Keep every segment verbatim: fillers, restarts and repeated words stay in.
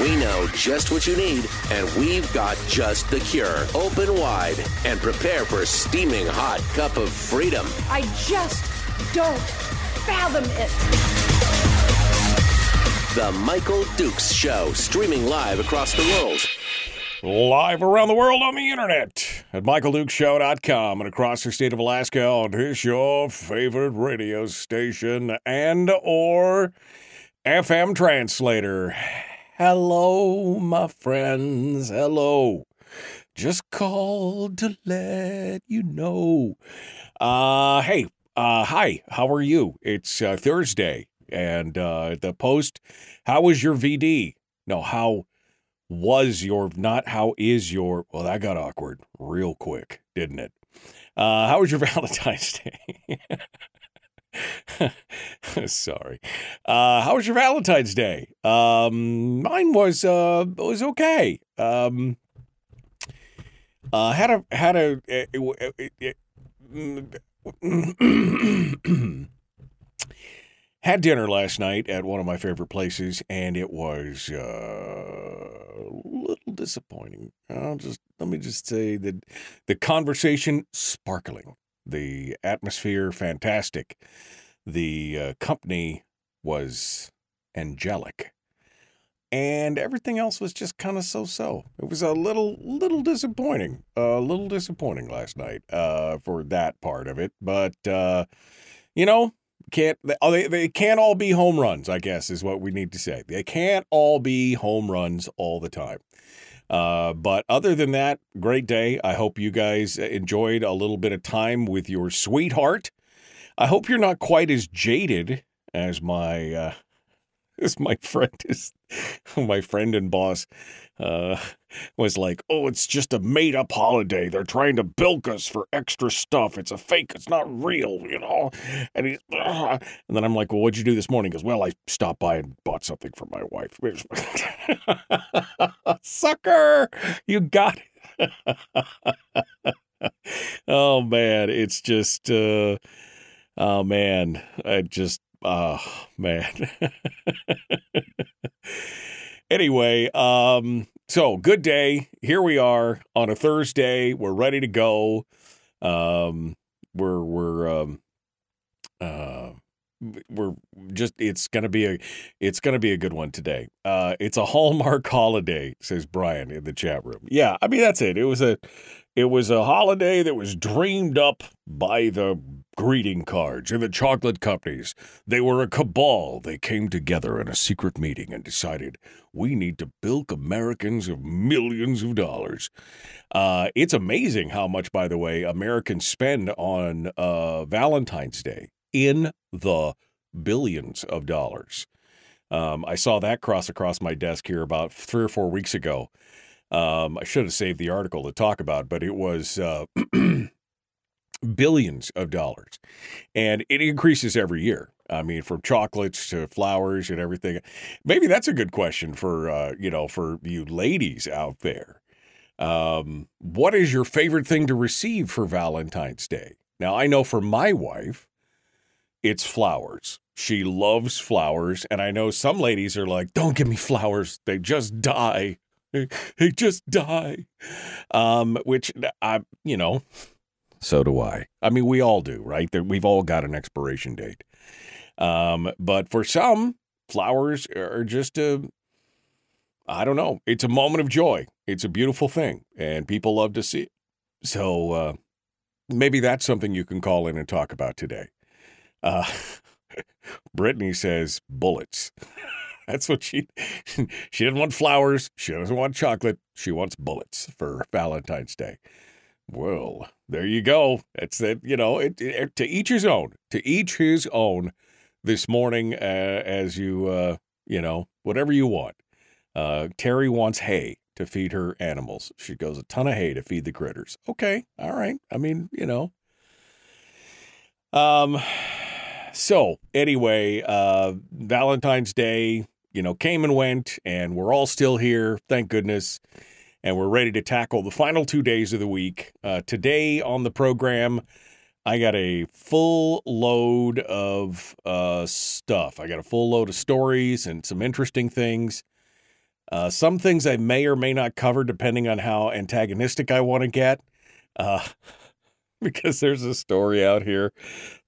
We know just what you need, and we've got just the cure. Open wide and prepare for a steaming hot cup of freedom. I just don't fathom it. The Michael Dukes Show, streaming live across the world. Live around the world on the internet at michael dukes show dot com and across the state of Alaska on this, your favorite radio station and or F M translator. Hello, my friends. Hello. Just called to let you know. Uh, hey, uh, hi, how are you? It's uh, Thursday. And uh, the post, how was your V D? No, how was your, not how is your, well, that got awkward real quick, didn't it? Uh, how was your Valentine's Day? Sorry. Uh, how was your Valentine's Day? Um, mine was uh, was okay. Um, uh, had a, had a, it, it, it, it, Had dinner last night at one of my favorite places, and it was uh, a little disappointing. I'll just let me just say that the conversation sparkling, the atmosphere fantastic, the uh, company was angelic, and everything else was just kind of so-so. It was a little, little disappointing, a little disappointing last night uh, for that part of it. But uh, you know. Can't they? They can't all be home runs, I guess, is what we need to say. They can't all be home runs all the time. Uh, but other than that, great day. I hope you guys enjoyed a little bit of time with your sweetheart. I hope you're not quite as jaded as my uh, as my friend is. My friend and boss uh, was like, "Oh, it's just a made-up holiday. They're trying to bilk us for extra stuff. It's a fake. It's not real, you know." And he's, uh, and then I'm like, "Well, what'd you do this morning?" He goes, "Well, I stopped by and bought something for my wife." Sucker, you got it. Oh man, it's just, uh, oh man, I just. Oh, man. Anyway, um, so good day. Here we are on a Thursday. We're ready to go. Um, we're, we're, um, uh, we're just, it's going to be a, it's going to be a good one today. Uh, it's a Hallmark holiday, says Brian in the chat room. Yeah. I mean, that's it. It was a, it was a holiday that was dreamed up by the greeting cards and the chocolate companies. They were a cabal. They came together in a secret meeting and decided we need to bilk Americans of millions of dollars. Uh, it's amazing how much, by the way, Americans spend on uh, Valentine's Day, in the billions of dollars. Um, I saw that cross across my desk here about three or four weeks ago. Um, I should have saved the article to talk about, but it was uh, billions of dollars, and it increases every year. I mean, from chocolates to flowers and everything. Maybe that's a good question for, uh, you know, for you ladies out there. Um, what is your favorite thing to receive for Valentine's Day? Now, I know for my wife, it's flowers. She loves flowers. And I know some ladies are like, "Don't give me flowers. They just die. They just die," um, which, I, you know, so do I. I mean, we all do, right? We've all got an expiration date. Um, but for some, flowers are just a, I don't know, it's a moment of joy. It's a beautiful thing, and people love to see it. So uh, maybe that's something you can call in and talk about today. Uh, Brittany says bullets. That's what she, she doesn't want flowers. She doesn't want chocolate. She wants bullets for Valentine's Day. Well, there you go. That's it. You know, it, it, to each his own, to each his own this morning, uh, as you, uh, you know, whatever you want. Uh, Terry wants hay. to feed her animals. She goes a ton of hay to feed the critters. Okay. All right. I mean, you know. Um, so anyway, uh, Valentine's Day, you know, came and went, and we're all still here. Thank goodness. And we're ready to tackle the final two days of the week. Uh, today on the program, I got a full load of uh, stuff. I got a full load of stories and some interesting things. Uh, some things I may or may not cover depending on how antagonistic I want to get. Uh, because there's a story out here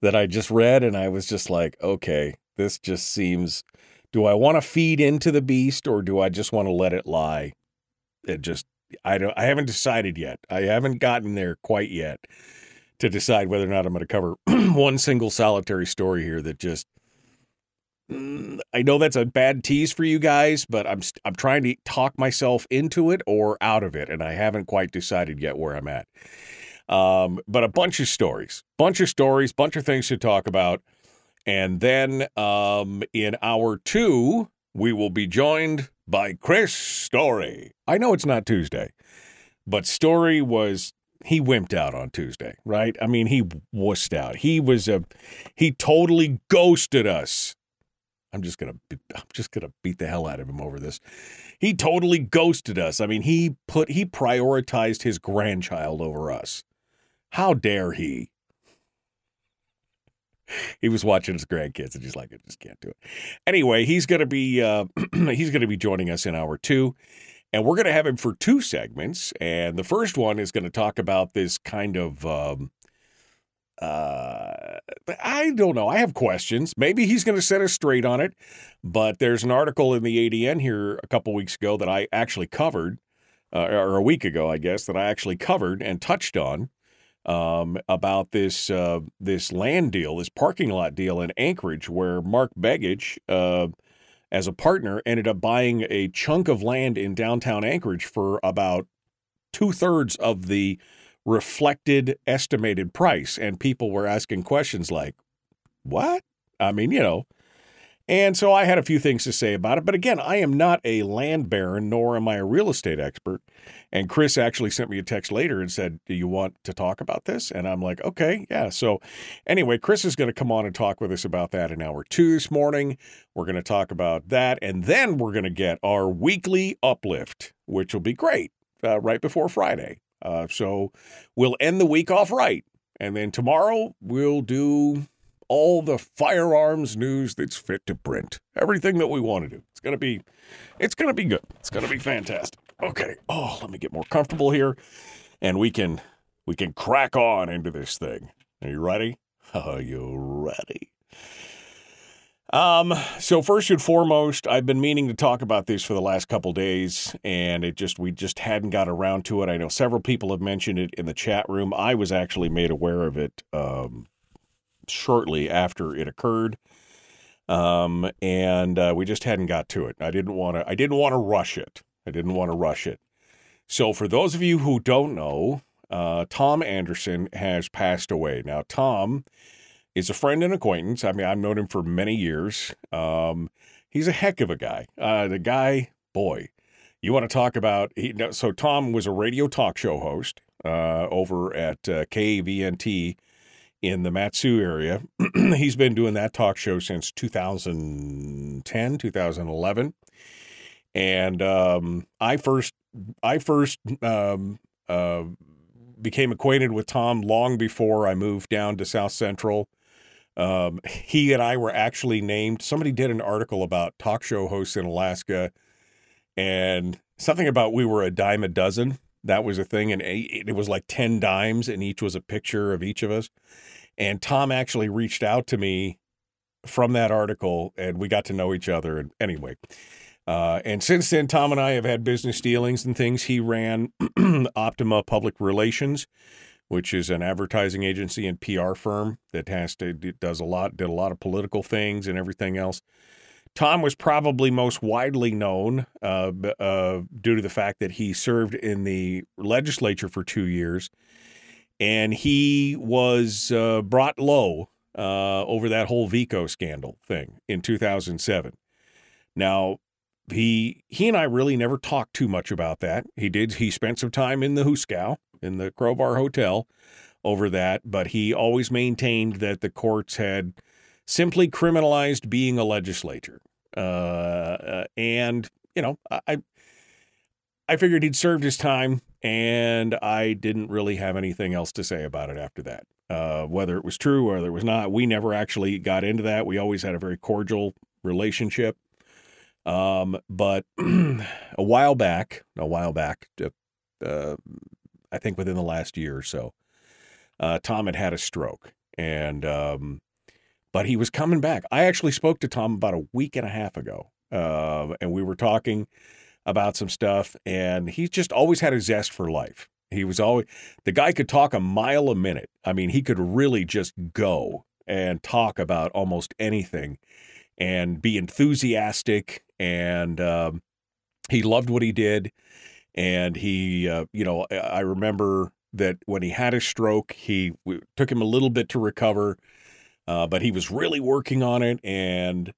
that I just read and I was just like, okay, this just seems, do I want to feed into the beast or do I just want to let it lie? It just, I don't, I haven't decided yet. I haven't gotten there quite yet to decide whether or not I'm going to cover one single solitary story here that just, I know that's a bad tease for you guys, but I'm I'm trying to talk myself into it or out of it, and I haven't quite decided yet where I'm at. Um, but a bunch of stories, bunch of stories, bunch of things to talk about. And then um, in hour two, we will be joined by Chris Story. I know it's not Tuesday, but Story was... He wimped out on Tuesday, right? I mean, he wussed out. He was a, he totally ghosted us. I'm just going to, I'm just going to beat the hell out of him over this. He totally ghosted us. I mean, he put, he prioritized his grandchild over us. How dare he? He was watching his grandkids and he's like, I just can't do it. Anyway, he's going to be, uh, he's going to be joining us in hour two. And we're going to have him for two segments, and the first one is going to talk about this kind of, um, uh, I don't know, I have questions. Maybe he's going to set us straight on it, but there's an article in the A D N here a couple weeks ago that I actually covered, uh, or a week ago, I guess, that I actually covered and touched on um, about this uh, this land deal, this parking lot deal in Anchorage where Mark Begich, uh as a partner, ended up buying a chunk of land in downtown Anchorage for about two-thirds of the reflected estimated price. And people were asking questions like, what? I mean, you know. And so I had a few things to say about it. But again, I am not a land baron, nor am I a real estate expert. And Chris actually sent me a text later and said, do you want to talk about this? And I'm like, okay, yeah. So anyway, Chris is going to come on and talk with us about that in hour two this morning. We're going to talk about that. And then we're going to get our weekly uplift, which will be great, uh, right before Friday. Uh, so we'll end the week off right. And then tomorrow we'll do... all the firearms news that's fit to print. Everything that we want to do. It's going to be, it's going to be good. It's going to be fantastic. Okay. Oh, let me get more comfortable here and we can, we can crack on into this thing. Are you ready? Are you ready? Um, so first and foremost, I've been meaning to talk about this for the last couple days and it just, we just hadn't got around to it. I know several people have mentioned it in the chat room. I was actually made aware of it, um, shortly after it occurred. Um, and, uh, we just hadn't got to it. I didn't want to, I didn't want to rush it. I didn't want to rush it. So for those of you who don't know, uh, Tom Anderson has passed away. Now, Tom is a friend and acquaintance. I mean, I've known him for many years. Um, he's a heck of a guy. Uh, the guy, boy, you want to talk about, he, so Tom was a radio talk show host, uh, over at, uh, K V N T, in the Mat-Su area. He's been doing that talk show since two thousand ten, two thousand eleven. And um, I first, I first um, uh, became acquainted with Tom long before I moved down to South Central. Um, he and I were actually named, somebody did an article about talk show hosts in Alaska and something about we were a dime a dozen. That was a thing, and it was like ten dimes, and each was a picture of each of us. And Tom actually reached out to me from that article, and we got to know each other. And anyway, uh, and since then, Tom and I have had business dealings and things. He ran Optima Public Relations, which is an advertising agency and P R firm that has to it does a lot, did a lot of political things and everything else. Tom was probably most widely known uh, uh, due to the fact that he served in the legislature for two years, and he was uh, brought low uh, over that whole Vico scandal thing in two thousand seven. Now, He he and I really never talked too much about that. He did. He spent some time in the Huskow, in the Crowbar Hotel, over that. But he always maintained that the courts had simply criminalized being a legislator. Uh, and, you know, I I figured he'd served his time, and I didn't really have anything else to say about it after that. Uh, whether it was true or whether it was not, we never actually got into that. We always had a very cordial relationship. Um, but a while back, a while back, uh, I think within the last year or so, uh, Tom had had a stroke, and, um, but he was coming back. I actually spoke to Tom about a week and a half ago, uh, and we were talking about some stuff, and he's just always had a zest for life. He was always, the guy could talk a mile a minute. I mean, he could really just go and talk about almost anything and be enthusiastic, and um, he loved what he did. And he, uh, you know, I remember that when he had a stroke, he it took him a little bit to recover, uh, but he was really working on it, and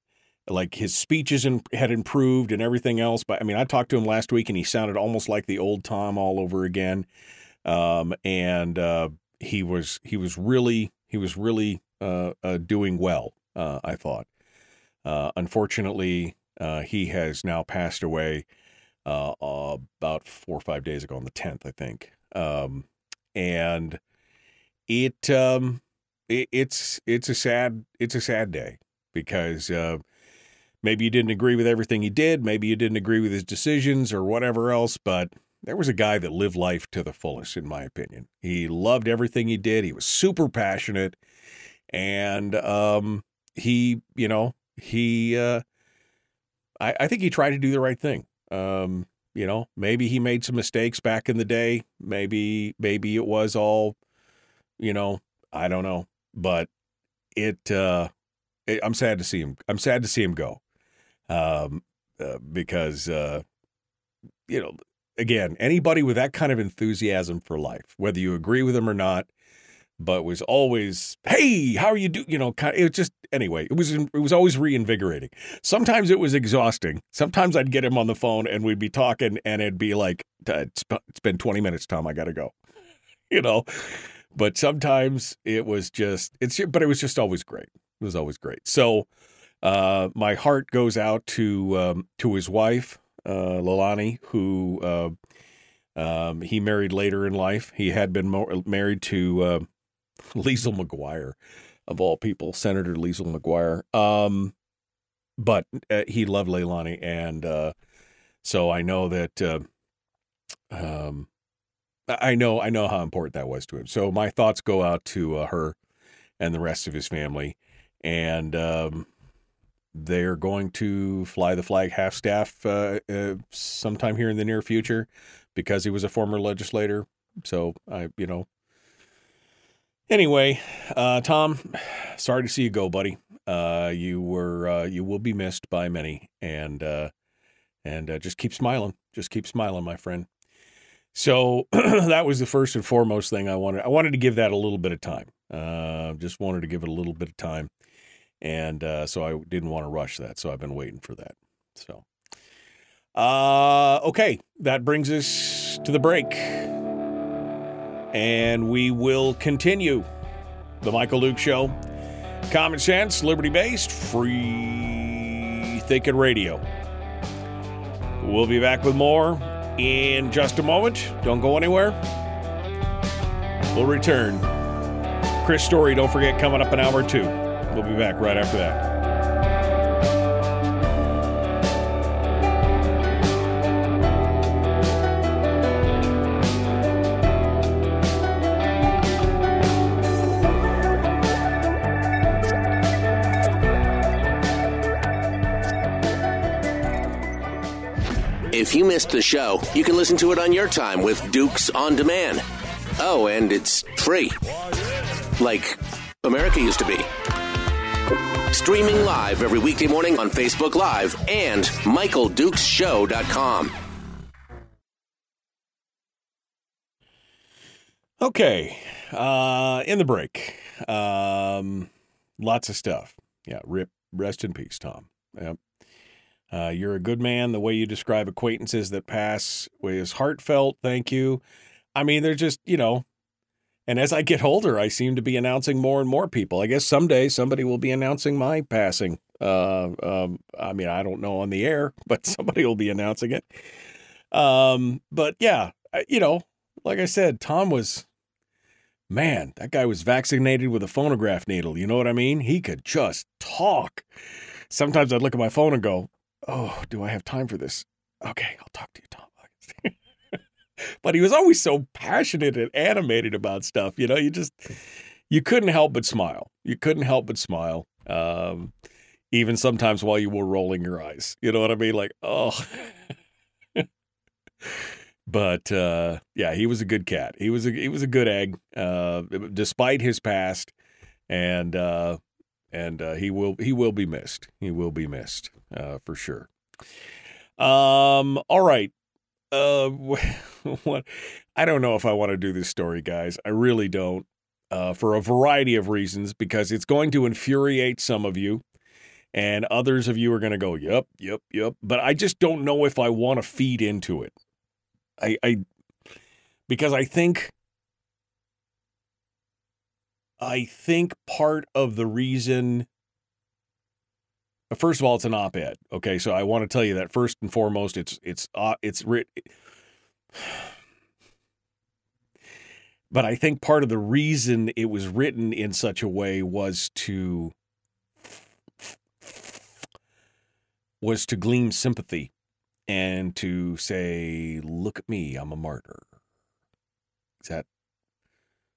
like his speeches in, had improved and everything else. But I mean, I talked to him last week, and he sounded almost like the old Tom all over again. Um, and uh, he was he was really he was really uh, uh, doing well, uh, I thought. Uh, unfortunately, uh, he has now passed away uh, uh, about four or five days ago, on the tenth, I think. Um, and it, um, it it's it's a sad it's a sad day, because uh, maybe you didn't agree with everything he did, maybe you didn't agree with his decisions or whatever else, but there was a guy that lived life to the fullest, in my opinion. He loved everything he did. He was super passionate, and um, he, you know. He, uh, I, I think he tried to do the right thing. Um, you know, maybe he made some mistakes back in the day. Maybe, maybe it was all, you know, I don't know. But it, uh, it I'm sad to see him. I'm sad to see him go, um, uh, because, uh, you know, again, anybody with that kind of enthusiasm for life, whether you agree with them or not, but was always, hey, how are you doing? You know, kind of, it was just, anyway, it was, it was always reinvigorating. Sometimes it was exhausting. Sometimes I'd get him on the phone and we'd be talking, and it'd be like, it's been twenty minutes, Tom, I got to go, you know, but sometimes it was just, it's, but it was just always great. It was always great. So, uh, my heart goes out to, um, to his wife, uh, Leilani, who, uh, um, he married later in life. He had been mo- married to, uh, Liesl McGuire, of all people, Senator Liesl McGuire. Um, but uh, he loved Leilani, and uh, so I know that uh, um, I know I know how important that was to him. So my thoughts go out to uh, her and the rest of his family, and um, they are going to fly the flag half-staff uh, uh, sometime here in the near future, because he was a former legislator. So I, you know. Anyway, uh, Tom, sorry to see you go, buddy. Uh, you were, uh, you will be missed by many, and uh, and uh, just keep smiling, just keep smiling, my friend. So that was the first and foremost thing I wanted. I wanted to give that a little bit of time. Uh, just wanted to give it a little bit of time, and uh, so I didn't want to rush that. So I've been waiting for that. So, uh, okay, that brings us to the break. And we will continue the Michael Dukes Show. Common sense, liberty-based, free thinking radio. We'll be back with more in just a moment. Don't go anywhere. We'll return. Chris Story, don't forget, coming up an hour or two. We'll be back right after that. If you missed the show, you can listen to it on your time with Dukes On Demand. Oh, and it's free. Like America used to be. Streaming live every weekday morning on Facebook Live and michael dukes show dot com. Okay. Uh, in the break. Um, lots of stuff. Yeah, rip. Rest in peace, Tom. Yep. Uh, you're a good man. The way you describe acquaintances that pass is heartfelt. Thank you. I mean, they're just, you know, and as I get older, I seem to be announcing more and more people. I guess someday somebody will be announcing my passing. Uh, um, I mean, I don't know on the air, but somebody will be announcing it. Um, but yeah, you know, like I said, Tom was, man, that guy was vaccinated with a phonograph needle. You know what I mean? He could just talk. Sometimes I'd look at my phone and go, oh, do I have time for this? Okay, I'll talk to you, Tom. But he was always so passionate and animated about stuff. You know, you just, you couldn't help but smile. You couldn't help but smile. Um, even sometimes while you were rolling your eyes. You know what I mean? Like, oh. But, uh, yeah, he was a good cat. He was a, he was a good egg, uh, despite his past. And, uh, and, uh, he will, he will be missed. He will be missed, uh, for sure. Um, all right. Uh, what, I don't know if I want to do this story, guys. I really don't, uh, for a variety of reasons, because it's going to infuriate some of you and others of you are going to go, yep, yep, yep. But I just don't know if I want to feed into it. I, I, because I think, I think part of the reason, first of all, it's an op-ed. Okay. So I want to tell you that first and foremost, it's, it's, uh, it's writ. But I think part of the reason it was written in such a way was to, was to glean sympathy. And to say, look at me, I'm a martyr. Does that,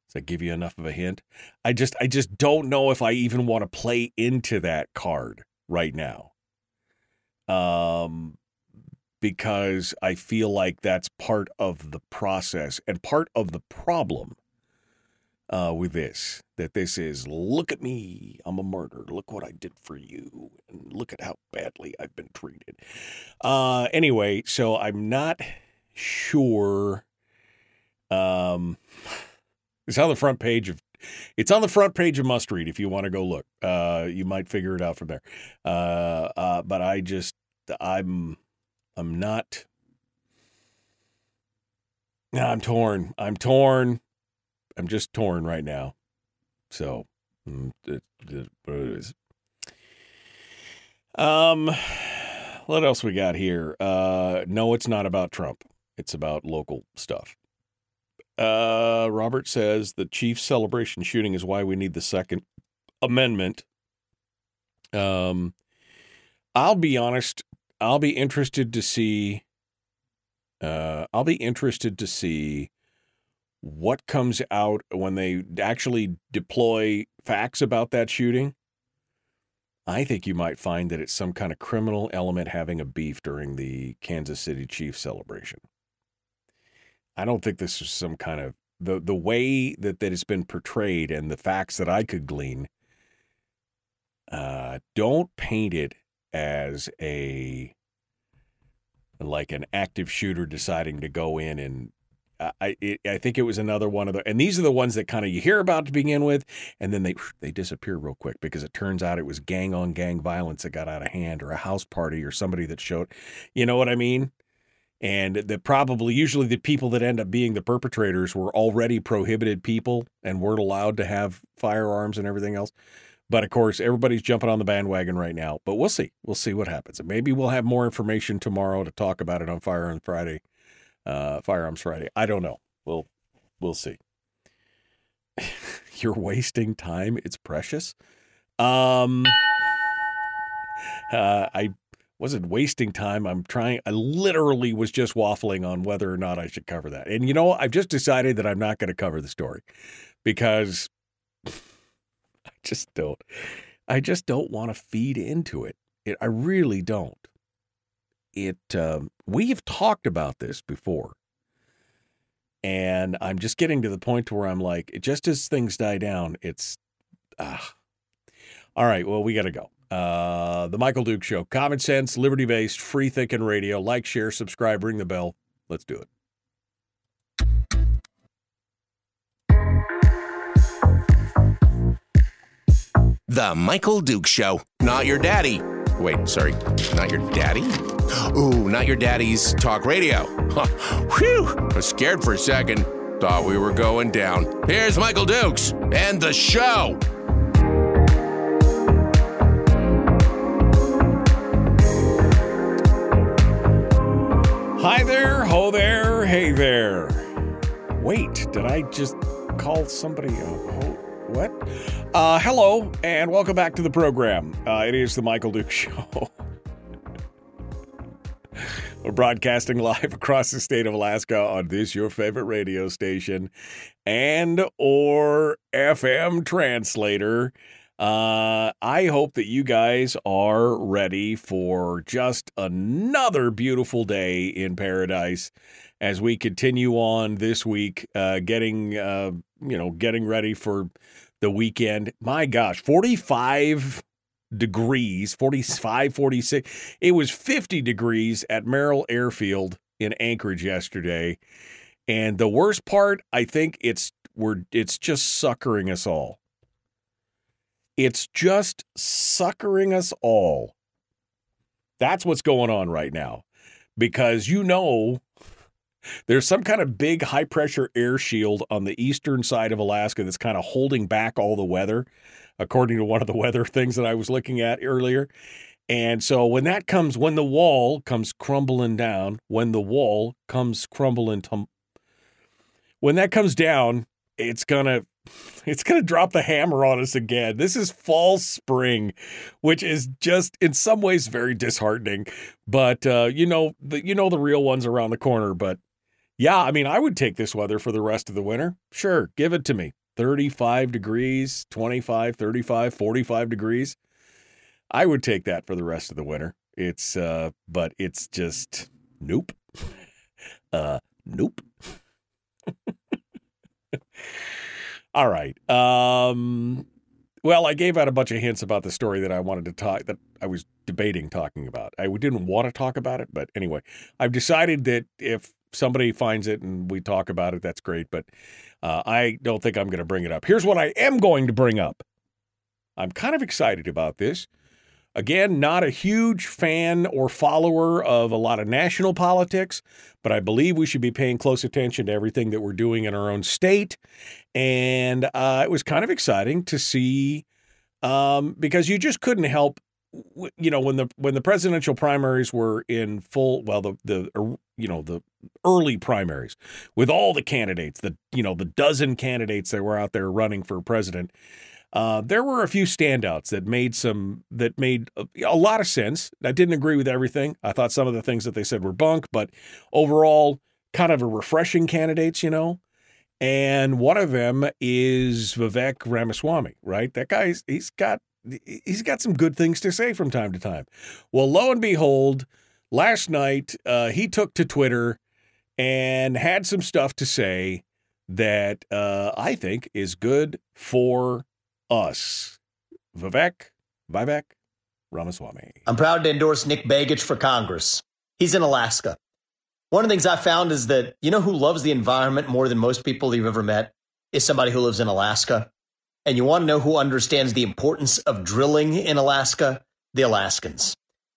does that give you enough of a hint? I just, I just don't know if I even want to play into that card right now. Um, because I feel like that's part of the process and part of the problem uh, with this. That this is, look at me, I'm a martyr. Look what I did for you. And look at how badly I've been treated. Uh, anyway, so I'm not sure. Um, it's on the front page of, it's on the front page of Must Read if you want to go look. Uh, you might figure it out from there. Uh, uh, but I just, I'm, I'm not, I'm torn. I'm torn. I'm just torn right now. So, um, what else we got here? Uh, no, it's not about Trump. It's about local stuff. Uh, Robert says the Chiefs celebration shooting is why we need the Second Amendment. Um, I'll be honest. I'll be interested to see. Uh, I'll be interested to see. What comes out when they actually deploy facts about that shooting? I think you might find that it's some kind of criminal element having a beef during the Kansas City Chiefs celebration. I don't think this is some kind of, the, the way that, that it's been portrayed and the facts that I could glean, uh, don't paint it as a, like an active shooter deciding to go in and, I it, I think it was another one of the, and these are the ones that kind of you hear about to begin with, and then they they disappear real quick because it turns out it was gang on gang violence that got out of hand, or a house party, or somebody that showed, you know what I mean? And that probably usually the people that end up being the perpetrators were already prohibited people and weren't allowed to have firearms and everything else. But of course, everybody's jumping on the bandwagon right now. But we'll see, we'll see what happens, and maybe we'll have more information tomorrow to talk about it on Firearms Friday. Uh, Firearms Friday. I don't know. We'll, we'll see. You're wasting time. It's precious. Um, uh, I wasn't wasting time. I'm trying. I literally was just waffling on whether or not I should cover that. And you know, I've just decided that I'm not going to cover the story because I just don't, I just don't want to feed into it. it. I really don't. It, um, we've talked about this before, and I'm just getting to the point where I'm like, just as things die down, it's, ah, all right, well, we got to go. Uh, the Michael Dukes Show, common sense, liberty-based, free-thinking radio. Like, share, subscribe, ring the bell. Let's do it. The Michael Dukes Show, not your daddy. Wait, sorry, not your daddy? Ooh, not your daddy's talk radio. Huh. Whew, I was scared for a second. Thought we were going down. Here's Michael Dukes and the show. Hi there, ho there, hey there. Wait, did I just call somebody a ho? What? Uh, hello, and welcome back to the program. Uh, it is the Michael Dukes Show. We're broadcasting live across the state of Alaska on this, your favorite radio station, and or F M translator. Uh, I hope that you guys are ready for just another beautiful day in paradise as we continue on this week, uh, getting, uh, you know, getting ready for the weekend. My gosh, forty-five degrees, forty-five, forty-six. It was fifty degrees at Merrill Airfield in Anchorage yesterday. And the worst part, I think it's, we're, it's just suckering us all. It's just suckering us all. That's what's going on right now, because, you know, there's some kind of big high pressure air shield on the eastern side of Alaska that's kind of holding back all the weather, according to one of the weather things that I was looking at earlier. And so when that comes, when the wall comes crumbling down, when the wall comes crumbling, tum- when that comes down, it's going to. It's going to drop the hammer on us again. This is fall spring, which is just in some ways very disheartening. But, uh, you know, the, you know, the real one's around the corner. But, yeah, I mean, I would take this weather for the rest of the winter. Sure, give it to me. thirty-five degrees, twenty-five, thirty-five, forty-five degrees. I would take that for the rest of the winter. It's uh, but it's just nope. Uh, nope. All right. Um, well, I gave out a bunch of hints about the story that I wanted to talk, that I was debating talking about. I didn't want to talk about it, but anyway, I've decided that if somebody finds it and we talk about it, that's great. But uh, I don't think I'm going to bring it up. Here's what I am going to bring up. I'm kind of excited about this. Again, not a huge fan or follower of a lot of national politics, but I believe we should be paying close attention to everything that we're doing in our own state. And uh, it was kind of exciting to see, um, because you just couldn't help, you know, when the when the presidential primaries were in full, well, the the you know the early primaries with all the candidates, the you know the dozen candidates that were out there running for president. Uh, there were a few standouts that made some that made a, a lot of sense. I didn't agree with everything. I thought some of the things that they said were bunk, but overall, kind of a refreshing candidates, you know. And one of them is Vivek Ramaswamy, right? That guy's he's got he's got some good things to say from time to time. Well, lo and behold, last night uh, he took to Twitter and had some stuff to say that uh, I think is good for us. Vivek, Vivek Ramaswamy. I'm proud to endorse Nick Begich for Congress. He's in Alaska. One of the things I found is that, you know, who loves the environment more than most people you've ever met is somebody who lives in Alaska. And you want to know who understands the importance of drilling in Alaska? The Alaskans.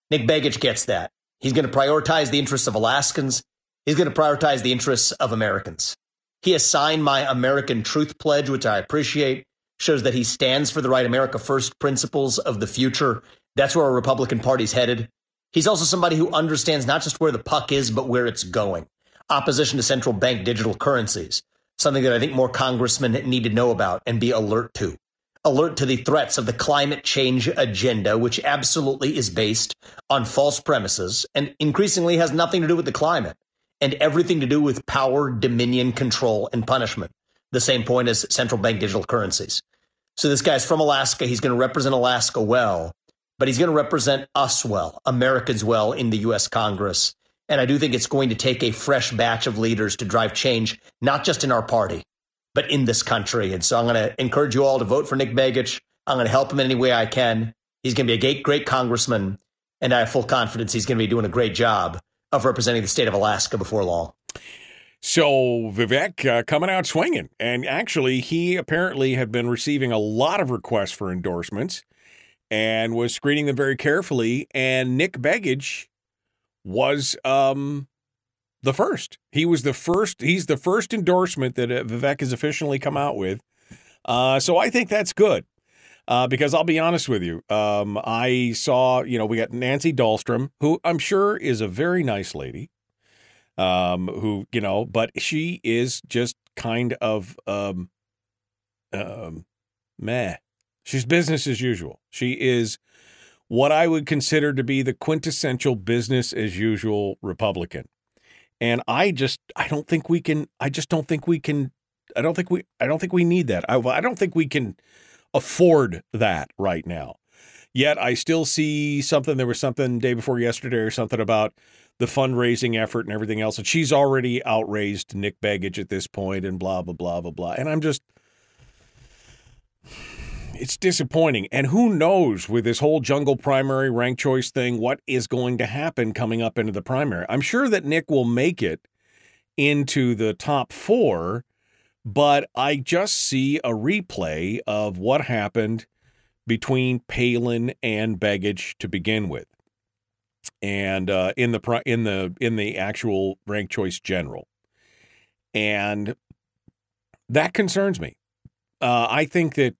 Nick Begich gets that. He's going to prioritize the interests of Alaskans. He's going to prioritize the interests of Americans. He has signed my American Truth Pledge, which I appreciate. Shows that he stands for the right America First principles of the future. That's where our Republican Party's headed. He's also somebody who understands not just where the puck is, but where it's going. Opposition to central bank digital currencies, something that I think more congressmen need to know about and be alert to. Alert to the threats of the climate change agenda, which absolutely is based on false premises and increasingly has nothing to do with the climate and everything to do with power, dominion, control, and punishment. The same point as central bank digital currencies. So this guy's from Alaska. He's going to represent Alaska well, but he's going to represent us well, Americans well in the U S Congress. And I do think it's going to take a fresh batch of leaders to drive change, not just in our party, but in this country. And so I'm going to encourage you all to vote for Nick Begich. I'm going to help him in any way I can. He's going to be a great congressman, and I have full confidence he's going to be doing a great job of representing the state of Alaska before long. So Vivek uh, coming out swinging, and actually he apparently had been receiving a lot of requests for endorsements, and was screening them very carefully. And Nick Begich was um, the first. He was the first. He's the first endorsement that Vivek has officially come out with. Uh, so I think that's good. Uh, because I'll be honest with you, um, I saw, you know, we got Nancy Dahlstrom, who I'm sure is a very nice lady, um, who, you know, but she is just kind of um, um, meh. She's business as usual. She is what I would consider to be the quintessential business as usual Republican. And I just, I don't think we can, I just don't think we can, I don't think we, I don't think we need that. I, I don't think we can afford that right now. Yet I still see something, there was something day before yesterday or something about the fundraising effort and everything else. And she's already outraised Nick Begich at this point and blah, blah, blah, blah, blah. And I'm just, it's disappointing. And who knows with this whole jungle primary rank choice thing, what is going to happen coming up into the primary. I'm sure that Nick will make it into the top four. But I just see a replay of what happened between Palin and Begich to begin with, and uh, in the in the in the actual ranked choice general, and that concerns me. Uh, I think that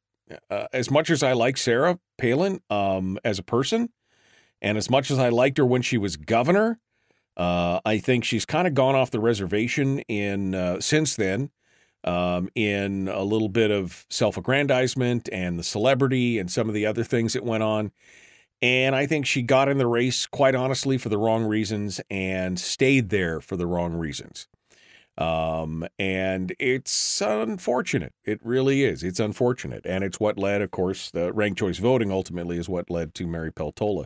uh, as much as I like Sarah Palin um, as a person, and as much as I liked her when she was governor, uh, I think she's kind of gone off the reservation in uh, since then. Um, in a little bit of self-aggrandizement and the celebrity and some of the other things that went on. And I think she got in the race, quite honestly, for the wrong reasons and stayed there for the wrong reasons. Um, and it's unfortunate. It really is. It's unfortunate. And it's what led, of course, the ranked choice voting ultimately is what led to Mary Peltola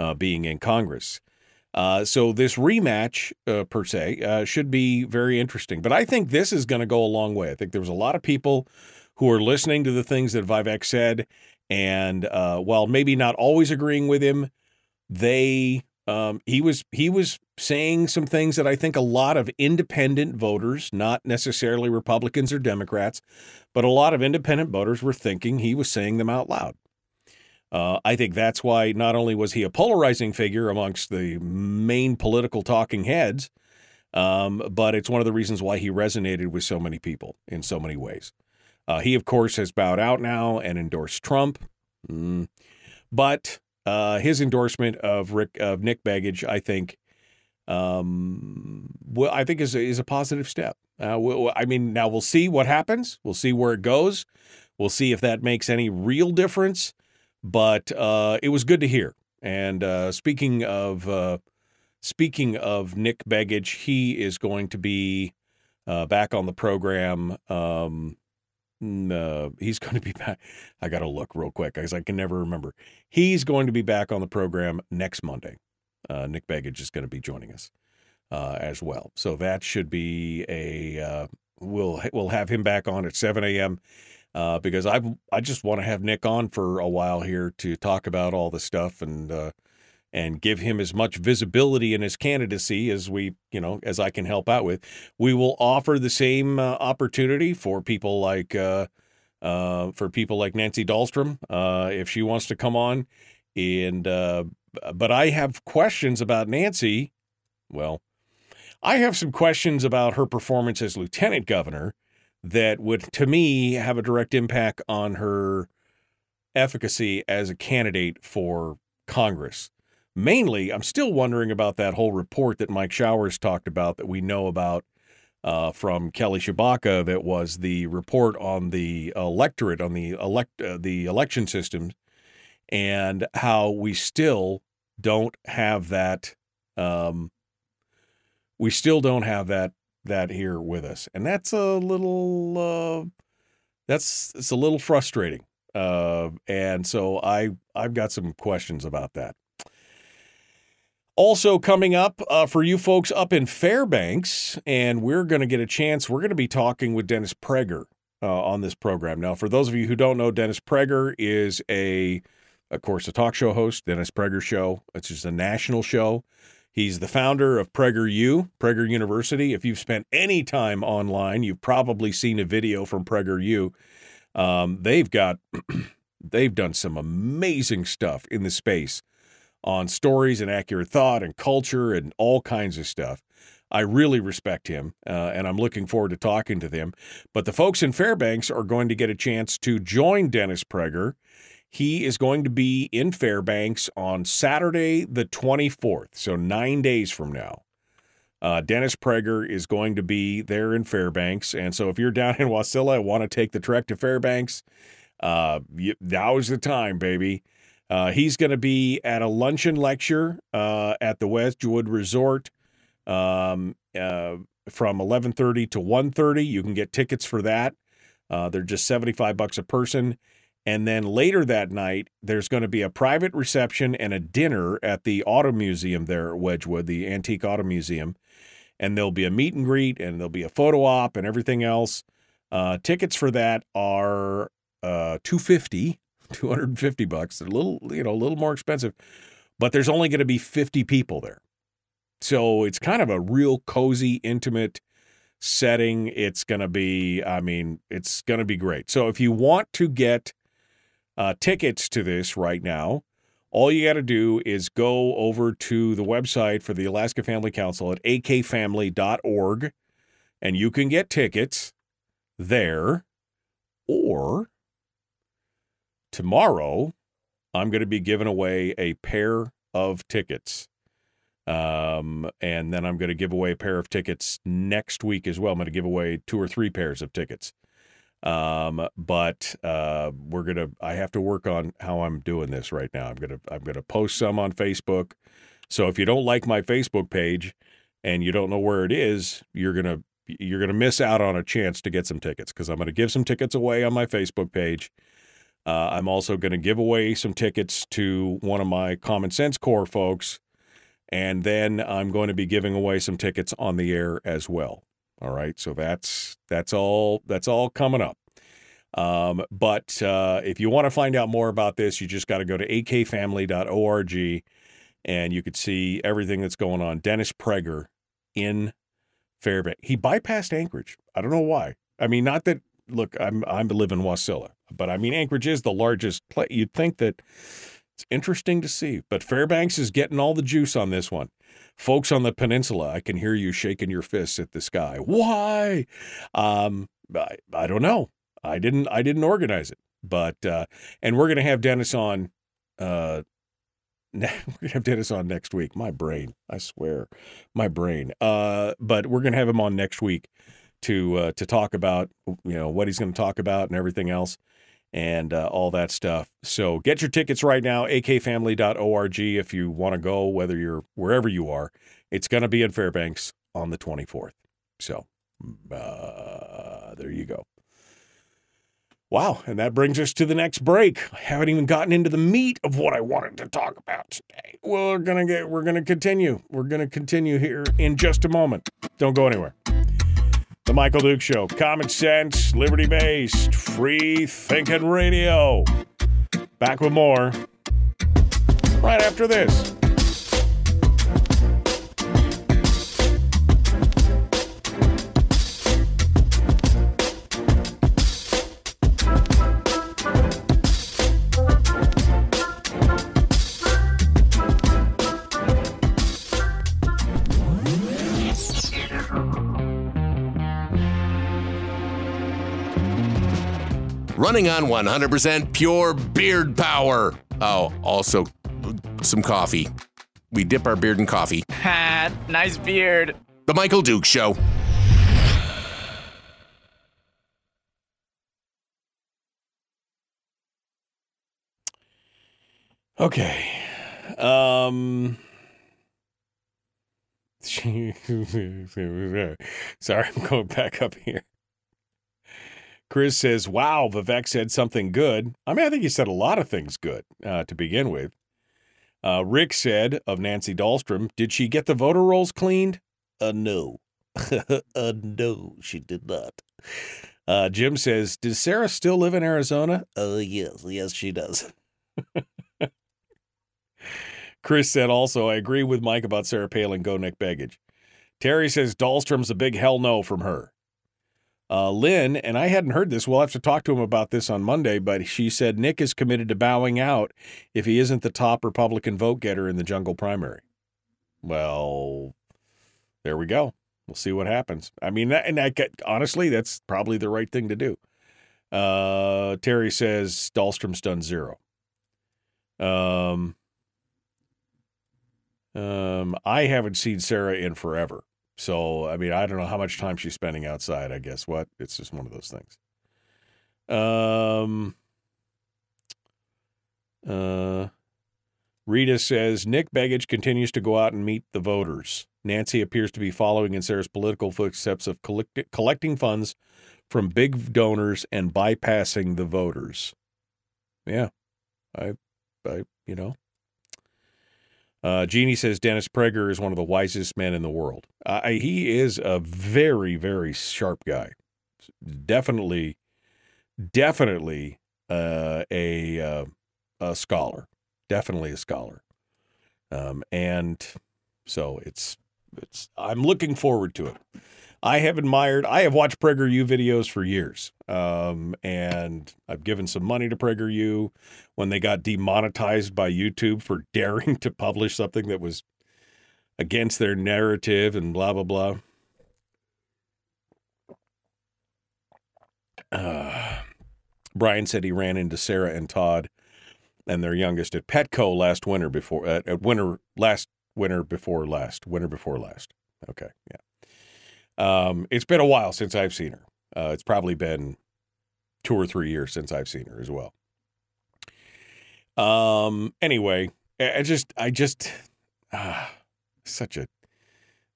uh, being in Congress. Uh, so this rematch, uh, per se, uh, should be very interesting. But I think this is going to go a long way. I think there was a lot of people who are listening to the things that Vivek said and, uh, while maybe not always agreeing with him, they, um, he was, he was saying some things that I think a lot of independent voters, not necessarily Republicans or Democrats, but a lot of independent voters were thinking he was saying them out loud. Uh, I think that's why not only was he a polarizing figure amongst the main political talking heads, um, but it's one of the reasons why he resonated with so many people in so many ways. Uh, he, of course, has bowed out now and endorsed Trump. Mm. But uh, his endorsement of Rick of Nick Begich, I think, um, well, I think is a, is a positive step. Uh, well, I mean, now we'll see what happens. We'll see where it goes. We'll see if that makes any real difference. But uh, it was good to hear. And uh, speaking of uh, speaking of Nick Begich, he is going to be uh, back on the program. Um, uh, he's going to be back. I got to look real quick because I can never remember. He's going to be back on the program next Monday. Uh, Nick Begich is going to be joining us uh, as well. So that should be a uh, we'll we'll have him back on at seven a.m. Uh, because I I just want to have Nick on for a while here to talk about all this stuff and uh, and give him as much visibility in his candidacy as we you know as I can help out with. We will offer the same uh, opportunity for people like uh, uh, for people like Nancy Dahlstrom uh, if she wants to come on. And uh, but I have questions about Nancy. Well, I have some questions about her performance as lieutenant governor that would, to me, have a direct impact on her efficacy as a candidate for Congress. Mainly, I'm still wondering about that whole report that Mike Showers talked about that we know about uh, from Kelly Shibaka that was the report on the electorate, on the elect, uh, the election system, and how we still don't have that. Um, we still don't have that. that here with us. And that's a little, uh, that's, it's a little frustrating. Uh, and so I, I've got some questions about that. Also coming up uh, for you folks up in Fairbanks, and we're going to get a chance, we're going to be talking with Dennis Prager uh, on this program. Now, for those of you who don't know, Dennis Prager is a, of course, a talk show host, Dennis Prager Show. It's just a national show. He's the founder of Prager U, Prager University. If you've spent any time online, you've probably seen a video from Prager U. Um, they've got They've done some amazing stuff in the space on stories and accurate thought and culture and all kinds of stuff. I really respect him, uh, and I'm looking forward to talking to them. But the folks in Fairbanks are going to get a chance to join Dennis Prager. He is going to be in Fairbanks on Saturday the twenty-fourth, so nine days from now. Uh, Dennis Prager is going to be there in Fairbanks. And so if you're down in Wasilla and want to take the trek to Fairbanks, uh, now is the time, baby. Uh, he's going to be at a luncheon lecture uh, at the Westwood Resort um, uh, from eleven thirty to one thirty. You can get tickets for that. Uh, they're just seventy-five bucks a person. And then later that night, there's going to be a private reception and a dinner at the Auto Museum there at Wedgwood, the Antique Auto Museum. And there'll be a meet and greet, and there'll be a photo op and everything else. Uh, tickets for that are uh, two hundred fifty bucks. They're a little, you know, a little more expensive, but there's only going to be fifty people there. So it's kind of a real cozy, intimate setting. It's going to be, I mean, it's going to be great. So if you want to get Uh, tickets to this right now, all you got to do is go over to the website for the Alaska Family Council at a k family dot org, and you can get tickets there. Or tomorrow, I'm going to be giving away a pair of tickets. Um, and then I'm going to give away a pair of tickets next week as well. I'm going to give away two or three pairs of tickets. Um, but, uh, we're going to, I have to work on how I'm doing this right now. I'm going to, I'm going to post some on Facebook. So if you don't like my Facebook page and you don't know where it is, you're going to, you're going to miss out on a chance to get some tickets, because I'm going to give some tickets away on my Facebook page. Uh, I'm also going to give away some tickets to one of my Common Sense Corps folks. And then I'm going to be giving away some tickets on the air as well. All right, so that's that's all that's all coming up. Um, but uh, if you want to find out more about this, you just got to go to a k family dot org, and you could see everything that's going on. Dennis Prager in Fairbanks. He bypassed Anchorage. I don't know why. I mean, not that. Look, I'm I'm live in Wasilla, but I mean Anchorage is the largest place. You'd think that. It's interesting to see, but Fairbanks is getting all the juice on this one. Folks on the peninsula, I can hear you shaking your fists at the sky. Why? Um, I, I don't know. I didn't. I didn't organize it. But uh, and we're gonna have Dennis on. Uh, we're gonna have Dennis on next week. My brain, I swear, my brain. Uh, but we're gonna have him on next week to uh, to talk about you know what he's gonna talk about and everything else. And uh, all that stuff. So get your tickets right now, a k family dot org, if you want to go, whether you're wherever you are. It's going to be in Fairbanks on the twenty-fourth. So uh, there you go. Wow. And that brings us to the next break. I haven't even gotten into the meat of what I wanted to talk about today. We're going to get, we're going to continue. We're going to continue here in just a moment. Don't go anywhere. The Michael Dukes Show, common sense, liberty-based, free-thinking radio. Back with more right after this. Running on one hundred percent pure beard power. Oh, also some coffee. We dip our beard in coffee. Ha, nice beard. The Michael Dukes Show. Okay. Um... Sorry, I'm going back up here. Chris says, wow, Vivek said something good. I mean, I think he said a lot of things good uh, to begin with. Uh, Rick said of Nancy Dahlstrom, did she get the voter rolls cleaned? Uh, no. uh, no, she did not. Uh, Jim says, does Sarah still live in Arizona? Uh, yes, yes, she does. Chris said also, I agree with Mike about Sarah Palin. Go Nick Begich. Terry says Dahlstrom's a big hell no from her. Uh, Lynn, and I hadn't heard this, we'll have to talk to him about this on Monday, but she said Nick is committed to bowing out if he isn't the top Republican vote-getter in the jungle primary. Well, there we go. We'll see what happens. I mean, that, and I honestly, that's probably the right thing to do. Uh, Terry says Dahlstrom's done zero. Um, um, I haven't seen Sarah in forever. So, I mean, I don't know how much time she's spending outside, I guess. What? It's just one of those things. Um, uh, Rita says, Nick Begich continues to go out and meet the voters. Nancy appears to be following in Sarah's political footsteps of collect- collecting funds from big donors and bypassing the voters. Yeah. I, I you know. Uh, Jeannie says Dennis Prager is one of the wisest men in the world. Uh, he is a very, very sharp guy. Definitely, definitely uh, a, uh, a scholar. Definitely a scholar. Um, and so it's, it's, I'm looking forward to it. I have admired, I have watched PragerU videos for years, um, and I've given some money to PragerU when they got demonetized by YouTube for daring to publish something that was against their narrative and blah, blah, blah. Uh, Brian said he ran into Sarah and Todd and their youngest at Petco last winter before, uh, at winter, last winter before last, winter before last. Okay, yeah. Um, it's been a while since I've seen her. Uh, it's probably been two or three years since I've seen her as well. Um, anyway, I just, I just, ah, such a,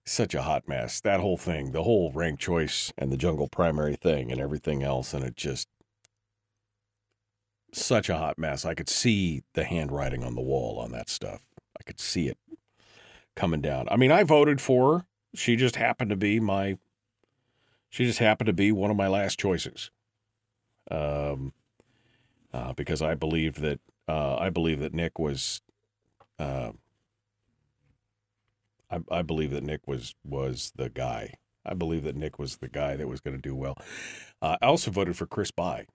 such a hot mess. That whole thing, the whole ranked choice and the jungle primary thing and everything else. And it just, such a hot mess. I could see the handwriting on the wall on that stuff. I could see it coming down. I mean, I voted for her. She just happened to be my, she just happened to be one of my last choices, um, uh, because I believed that uh, I believe that Nick was, uh, I, I believe that Nick was was the guy. I believe that Nick was the guy that was going to do well. Uh, I also voted for Chris By,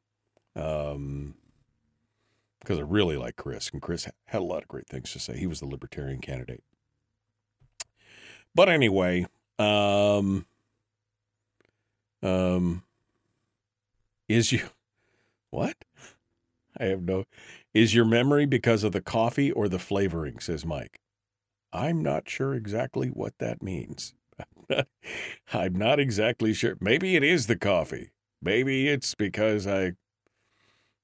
um, because I really like Chris, and Chris had a lot of great things to say. He was the Libertarian candidate. But anyway, um, um, is you, what? I have no, is your memory because of the coffee or the flavoring, says Mike. I'm not sure exactly what that means. I'm not, I'm not exactly sure. Maybe it is the coffee. Maybe it's because I,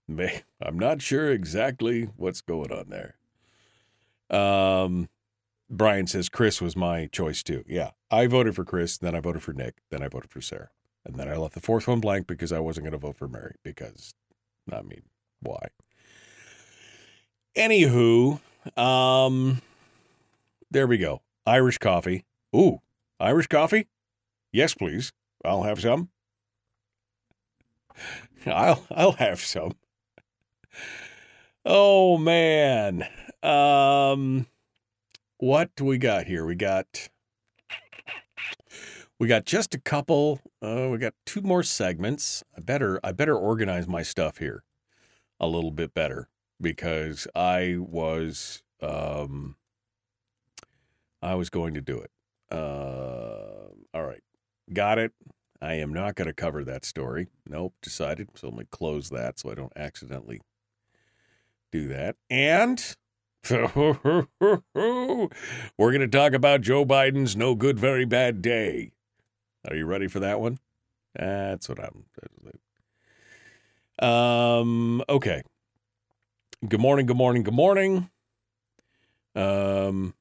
may, I'm not sure exactly what's going on there. Um. Brian says Chris was my choice, too. Yeah, I voted for Chris, then I voted for Nick, then I voted for Sarah. And then I left the fourth one blank because I wasn't going to vote for Mary because, I mean, why? Anywho, um, there we go. Irish coffee. Ooh, Irish coffee? Yes, please. I'll have some. I'll, I'll have some. Oh, man. Um... What do we got here? We got we got just a couple. Uh, we got two more segments. I better I better organize my stuff here a little bit better because I was um, I was going to do it. Uh, all right, got it. I am not going to cover that story. Nope, decided. So let me close that so I don't accidentally do that. And. We're going to talk about Joe Biden's no good, very bad day. Are you ready for that one? That's what I'm. Um. Okay. Good morning. Good morning. Good morning. Um.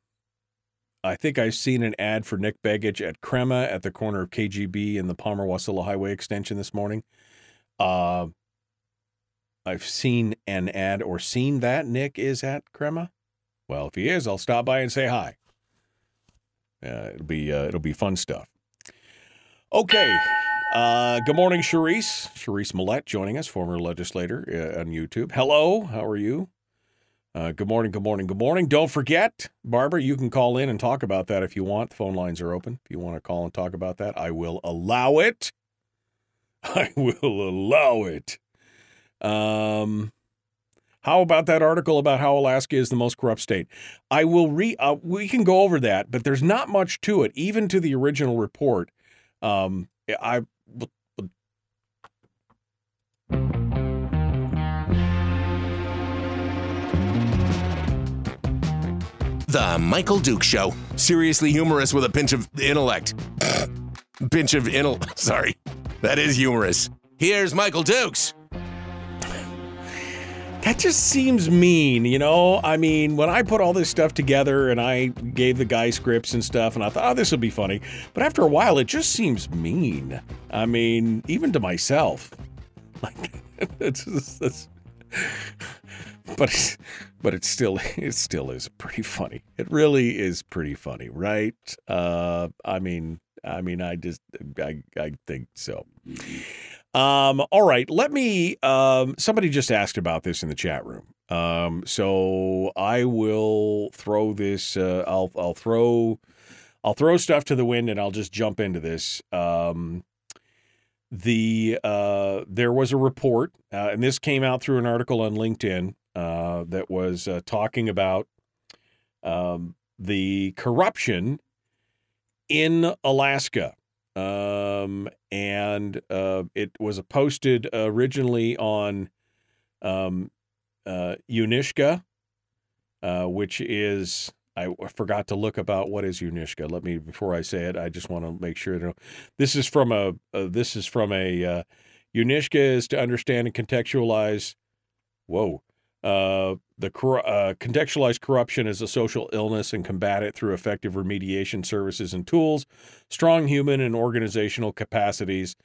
I think I've seen an ad for Nick Begich at Crema at the corner of K G B and the Palmer Wasilla Highway extension this morning. Uh, I've seen an ad or seen that Nick is at Crema. Well, if he is, I'll stop by and say hi. Uh, it'll be uh, it'll be fun stuff. Okay. Uh, good morning, Charisse. Charisse Millett joining us, former legislator uh, on YouTube. Hello. How are you? Uh, good morning. Good morning. Good morning. Don't forget, Barbara, you can call in and talk about that if you want. The phone lines are open. If you want to call and talk about that, I will allow it. I will allow it. Um, how about that article about how Alaska is the most corrupt state? I will re. Uh, we can go over that, but there's not much to it, even to the original report. Um, I. The Michael Dukes Show, seriously humorous with a pinch of intellect. Pinch of intellect. Sorry, that is humorous. Here's Michael Dukes. That just seems mean, you know? I mean, when I put all this stuff together and I gave the guy scripts and stuff, and I thought, oh, this will be funny. But after a while, it just seems mean. I mean, even to myself. Like, it's just, that's... But it's, but it still it still is pretty funny. It really is pretty funny, right? Uh, I mean, I mean, I just I I think so. Um, all right, let me. Um, somebody just asked about this in the chat room, um, so I will throw this. Uh, I'll I'll throw I'll throw stuff to the wind, and I'll just jump into this. Um, the uh, there was a report, uh, and this came out through an article on LinkedIn. Uh, that was uh, talking about um, the corruption in Alaska. Um, and uh, it was posted originally on um, uh, Unyshka, uh, which is, I forgot to look about what is Unyshka. Let me, before I say it, I just want to make sure. That, this is from a, uh, this is from a, uh, Unyshka is to understand and contextualize, whoa. Uh, the uh, contextualize corruption as a social illness and combat it through effective remediation services and tools, strong human and organizational capacities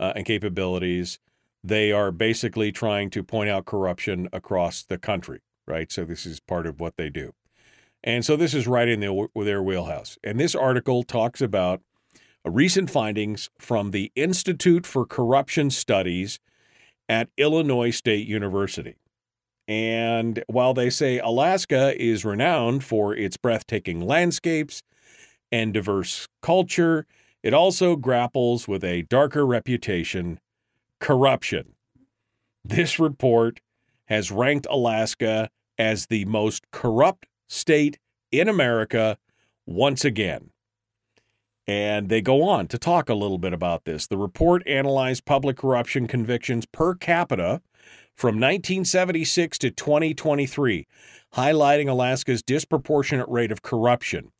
uh, and capabilities. They are basically trying to point out corruption across the country, right? So this is part of what they do. And so this is right in the, their wheelhouse. And this article talks about recent findings from the Institute for Corruption Studies at Illinois State University. And while they say Alaska is renowned for its breathtaking landscapes and diverse culture, it also grapples with a darker reputation, corruption. This report has ranked Alaska as the most corrupt state in America once again. And they go on to talk a little bit about this. The report analyzed public corruption convictions per capita from nineteen seventy-six to twenty twenty-three, highlighting Alaska's disproportionate rate of corruption.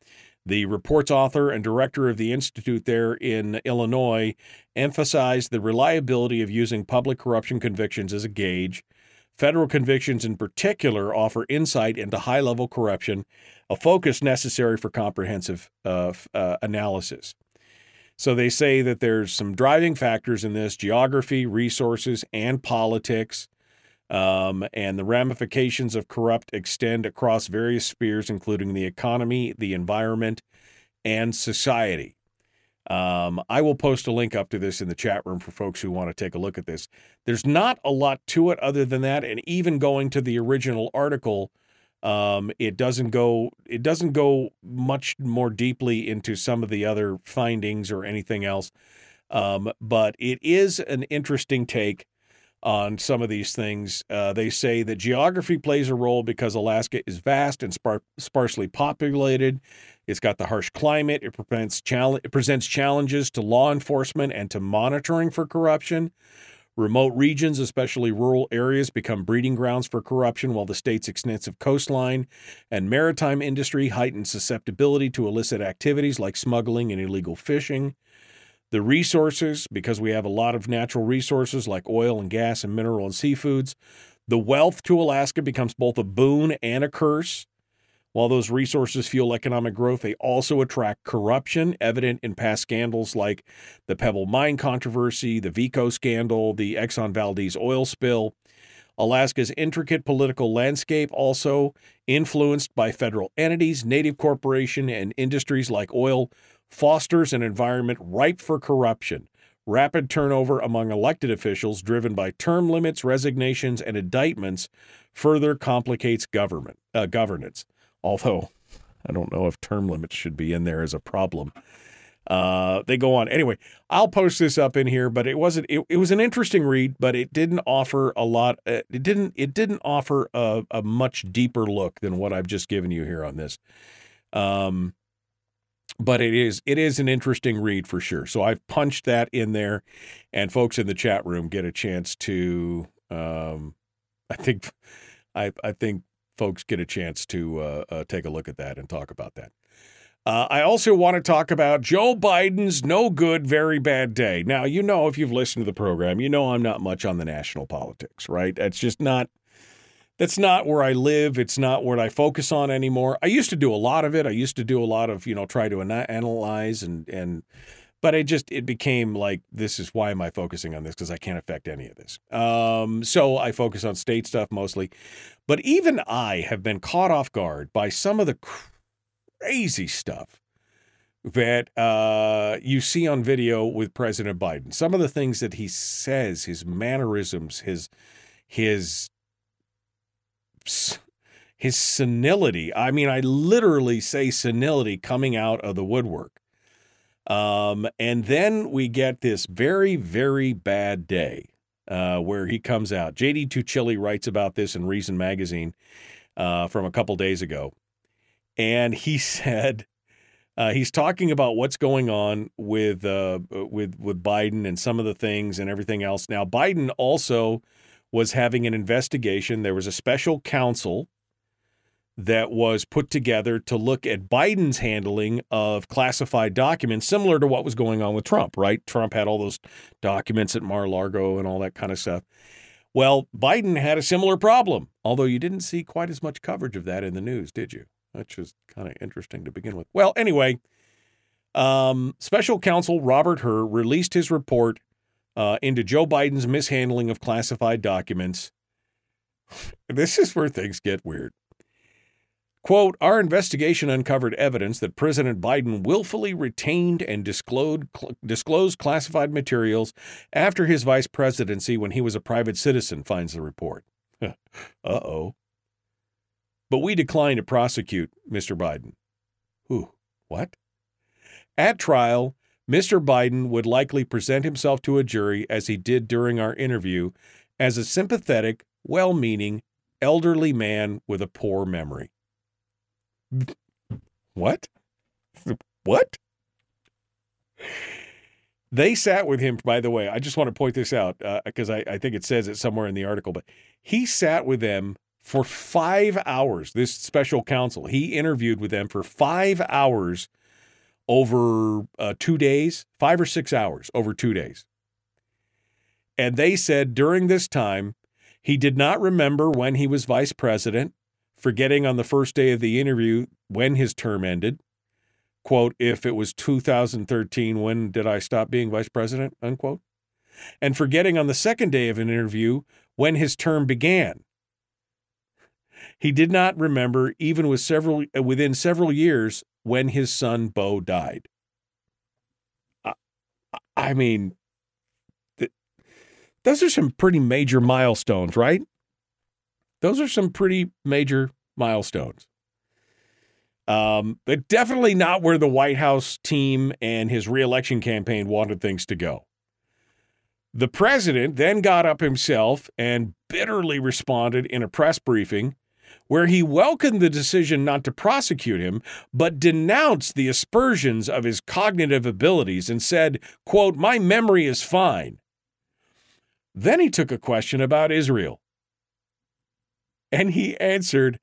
The report's author and director of the institute there in Illinois emphasized the reliability of using public corruption convictions as a gauge. Federal convictions in particular offer insight into high-level corruption, a focus necessary for comprehensive uh, uh, analysis. So they say that there's some driving factors in this: geography, resources, and politics. Um, and the ramifications of corrupt extend across various spheres, including the economy, the environment, and society. Um, I will post a link up to this in the chat room for folks who want to take a look at this. There's not a lot to it other than that, and even going to the original article, um, it doesn't go it doesn't go much more deeply into some of the other findings or anything else. Um, but it is an interesting take on some of these things. Uh, they say that geography plays a role because Alaska is vast and spar- sparsely populated. It's got the harsh climate. It presents, chal- it presents challenges to law enforcement and to monitoring for corruption. Remote regions, especially rural areas, become breeding grounds for corruption, while the state's extensive coastline and maritime industry heighten susceptibility to illicit activities like smuggling and illegal fishing. The resources, because we have a lot of natural resources like oil and gas and mineral and seafoods, the wealth to Alaska becomes both a boon and a curse. While those resources fuel economic growth, they also attract corruption, evident in past scandals like the Pebble Mine controversy, the Vico scandal, the Exxon Valdez oil spill. Alaska's intricate political landscape also influenced by federal entities, native corporation, and industries like oil fosters an environment ripe for corruption. Rapid turnover among elected officials, driven by term limits, resignations, and indictments, further complicates government uh, governance. Although, I don't know if term limits should be in there as a problem. Uh, they go on. Anyway, I'll post this up in here, but it wasn't, it, it was an interesting read, but it didn't offer a lot. Uh, it didn't, it didn't offer a, a much deeper look than what I've just given you here on this. Um, but it is, it is an interesting read for sure. So I've punched that in there, and folks in the chat room get a chance to, um, I think, I, I think folks get a chance to, uh, uh take a look at that and talk about that. Uh, I also want to talk about Joe Biden's no good, very bad day. Now, you know, if you've listened to the program, you know I'm not much on the national politics, right? That's just not, that's not where I live. It's not what I focus on anymore. I used to do a lot of it. I used to do a lot of, you know, try to ana- analyze and, and, but it just, it became like, this is why am I focusing on this? Because I can't affect any of this. Um, so I focus on state stuff mostly. But even I have been caught off guard by some of the cr- crazy stuff that uh, you see on video with President Biden. Some of the things that he says, his mannerisms, his his his senility. I mean, I literally say senility coming out of the woodwork. Um, and then we get this very, very bad day uh, where he comes out. J D Tuchili writes about this in Reason Magazine uh, from a couple days ago. And he said, uh, he's talking about what's going on with uh, with with Biden and some of the things and everything else. Now, Biden also was having an investigation. There was a special counsel that was put together to look at Biden's handling of classified documents, similar to what was going on with Trump, right? Trump had all those documents at Mar-a-Lago and all that kind of stuff. Well, Biden had a similar problem, although you didn't see quite as much coverage of that in the news, did you? Which was kind of interesting to begin with. Well, anyway, um, Special Counsel Robert Herr released his report uh, into Joe Biden's mishandling of classified documents. This is where things get weird. Quote, our investigation uncovered evidence that President Biden willfully retained and disclosed, cl- disclosed classified materials after his vice presidency when he was a private citizen, finds the report. Uh-oh. But we declined to prosecute Mister Biden. Who? What? At trial, Mister Biden would likely present himself to a jury, as he did during our interview, as a sympathetic, well-meaning, elderly man with a poor memory. What? What? They sat with him, by the way. I just want to point this out because uh, I, I think it says it somewhere in the article, but he sat with them for five hours, this special counsel, he interviewed with them for five hours over uh, two days, five or six hours over two days. And they said during this time, he did not remember when he was vice president, forgetting on the first day of the interview when his term ended. Quote, if it was two thousand thirteen, when did I stop being vice president? Unquote. And forgetting on the second day of an interview when his term began. He did not remember, even with several within several years, when his son, Beau, died. I, I mean, th- those are some pretty major milestones, right? Those are some pretty major milestones. Um, but definitely not where the White House team and his reelection campaign wanted things to go. The president then got up himself and bitterly responded in a press briefing where he welcomed the decision not to prosecute him, but denounced the aspersions of his cognitive abilities and said, quote, my memory is fine. Then he took a question about Israel. And he answered,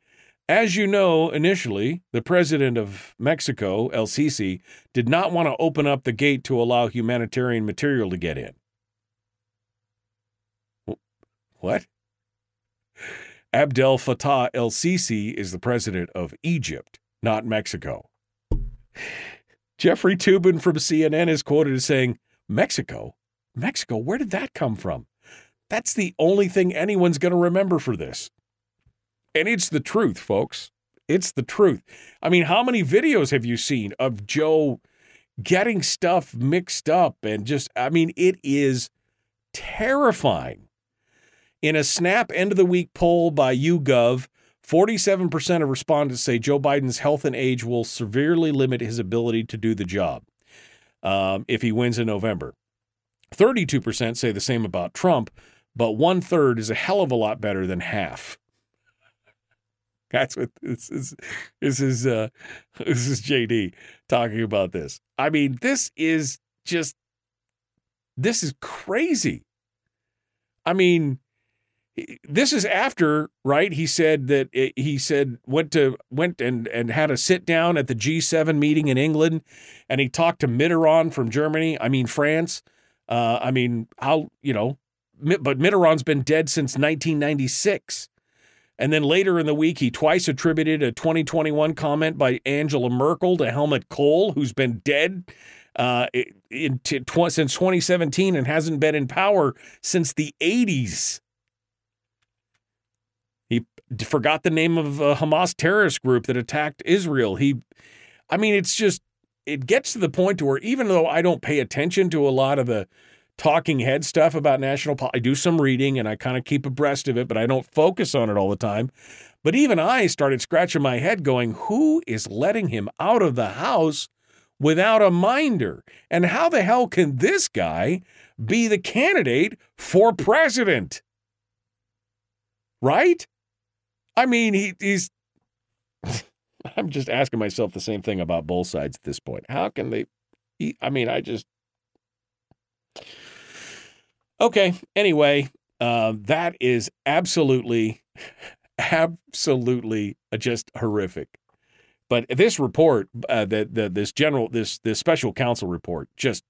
as you know, initially, the president of Mexico, El Sisi, did not want to open up the gate to allow humanitarian material to get in. What? Abdel Fattah el-Sisi is the president of Egypt, not Mexico. Jeffrey Toobin from C N N is quoted as saying, Mexico? Mexico? Where did that come from? That's the only thing anyone's going to remember for this. And it's the truth, folks. It's the truth. I mean, how many videos have you seen of Joe getting stuff mixed up and just, I mean, it is terrifying. In a snap end-of-the-week poll by YouGov, forty-seven percent of respondents say Joe Biden's health and age will severely limit his ability to do the job. um, if he wins in November. thirty-two percent say the same about Trump, but one-third is a hell of a lot better than half. That's what this is. This is uh, this is J D talking about this. I mean, this is just this is crazy. I mean, this is after, right? He said that it, he said went to went and and had a sit down at the G seven meeting in England, and he talked to Mitterrand from Germany. I mean, France. Uh, I mean, how you know, but Mitterrand's been dead since nineteen ninety-six. And then later in the week, he twice attributed a twenty twenty-one comment by Angela Merkel to Helmut Kohl, who's been dead uh, in t- tw- since twenty seventeen and hasn't been in power since the eighties. He forgot the name of a Hamas terrorist group that attacked Israel. He, I mean, it's just, it gets to the point where even though I don't pay attention to a lot of the talking head stuff about national politics. I do some reading and I kind of keep abreast of it, but I don't focus on it all the time. But even I started scratching my head going, who is letting him out of the house without a minder? And how the hell can this guy be the candidate for president? Right? I mean, he, he's... I'm just asking myself the same thing about both sides at this point. How can they... He, I mean, I just... Okay, anyway, uh, that is absolutely, absolutely just horrific. But this report, uh, the, the, this general, this this special counsel report just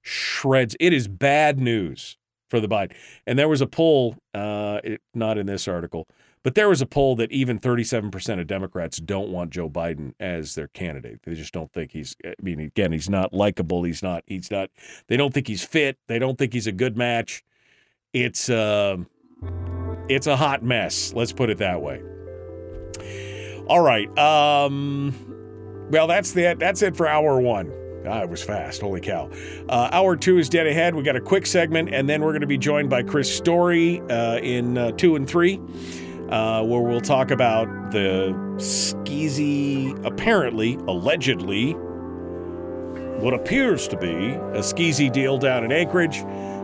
shreds. It is bad news for the Biden. And there was a poll, uh, it, not in this article, but there was a poll that even thirty-seven percent of Democrats don't want Joe Biden as their candidate. They just don't think he's, I mean, again, he's not likable. He's not, he's not, they don't think he's fit. They don't think he's a good match. It's, uh, it's a hot mess. Let's put it that way. All right. Um, well, that's the, that's it for hour one. Ah, it was fast. Holy cow. Uh, hour two is dead ahead. We got a quick segment, and then we're going to be joined by Chris Story uh, in uh, two and three. Uh, where we'll talk about the skeezy, apparently, allegedly, what appears to be a skeezy deal down in Anchorage.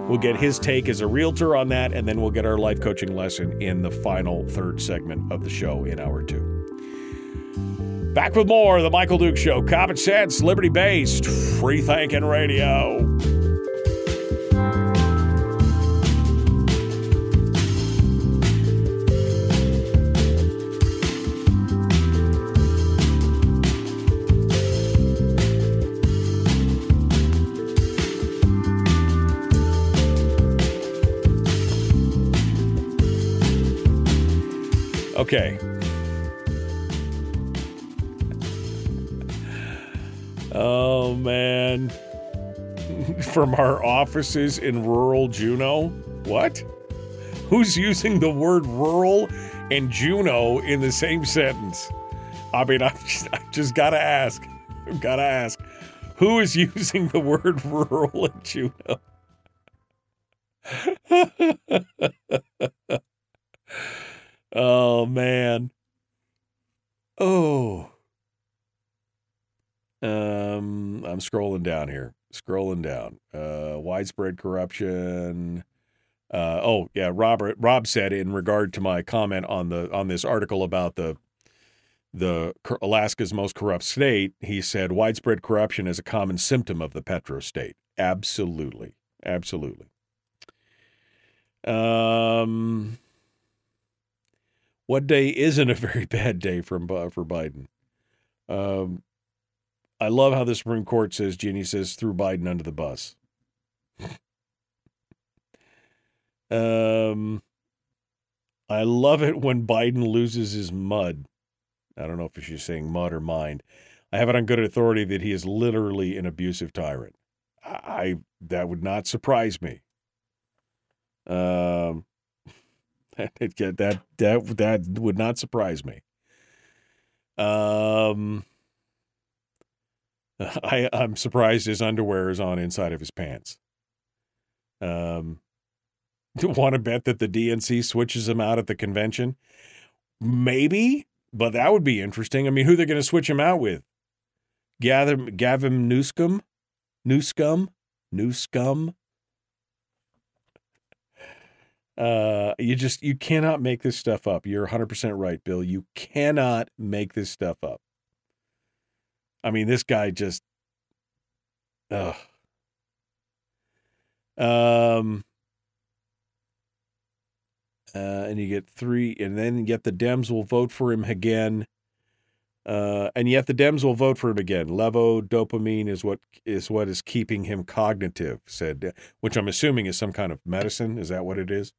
We'll get his take as a realtor on that, and then we'll get our life coaching lesson in the final third segment of the show in hour two. Back with more of The Michael Dukes Show. Common sense, liberty-based, free-thinking radio. Okay. Oh, man. From our offices in rural Juneau? What? Who's using the word rural and Juneau in the same sentence? I mean, I've just, I've just got to ask. I've got to ask. Who is using the word rural and Juneau? Oh, man. Oh. Um, I'm scrolling down here. Scrolling down. Uh, widespread corruption. Uh, oh, yeah. Robert, Rob said in regard to my comment on the on this article about the the Alaska's most corrupt state, he said widespread corruption is a common symptom of the petro state. Absolutely. Absolutely. Um... What day isn't a very bad day for, uh, for Biden? Um, I love how the Supreme Court says, Jeannie says, threw Biden under the bus. um, I love it when Biden loses his mud. I don't know if she's saying mud or mind. I have it on good authority that he is literally an abusive tyrant. I, I that would not surprise me. Um. That, that that that would not surprise me. Um, I I'm surprised his underwear is on inside of his pants. Um, do you want to bet that the D N C switches him out at the convention? Maybe, but that would be interesting. I mean, who they're going to switch him out with? Gavin Newsom, New scum? New scum? Uh, you just, you cannot make this stuff up. You're one hundred percent right, Bill. You cannot make this stuff up. I mean, this guy just, ugh. Um, uh, and you get three, and then yet the Dems will vote for him again. Uh, and yet the Dems will vote for him again. Levodopa is what is what is keeping him cognitive, said, which I'm assuming is some kind of medicine. Is that what it is?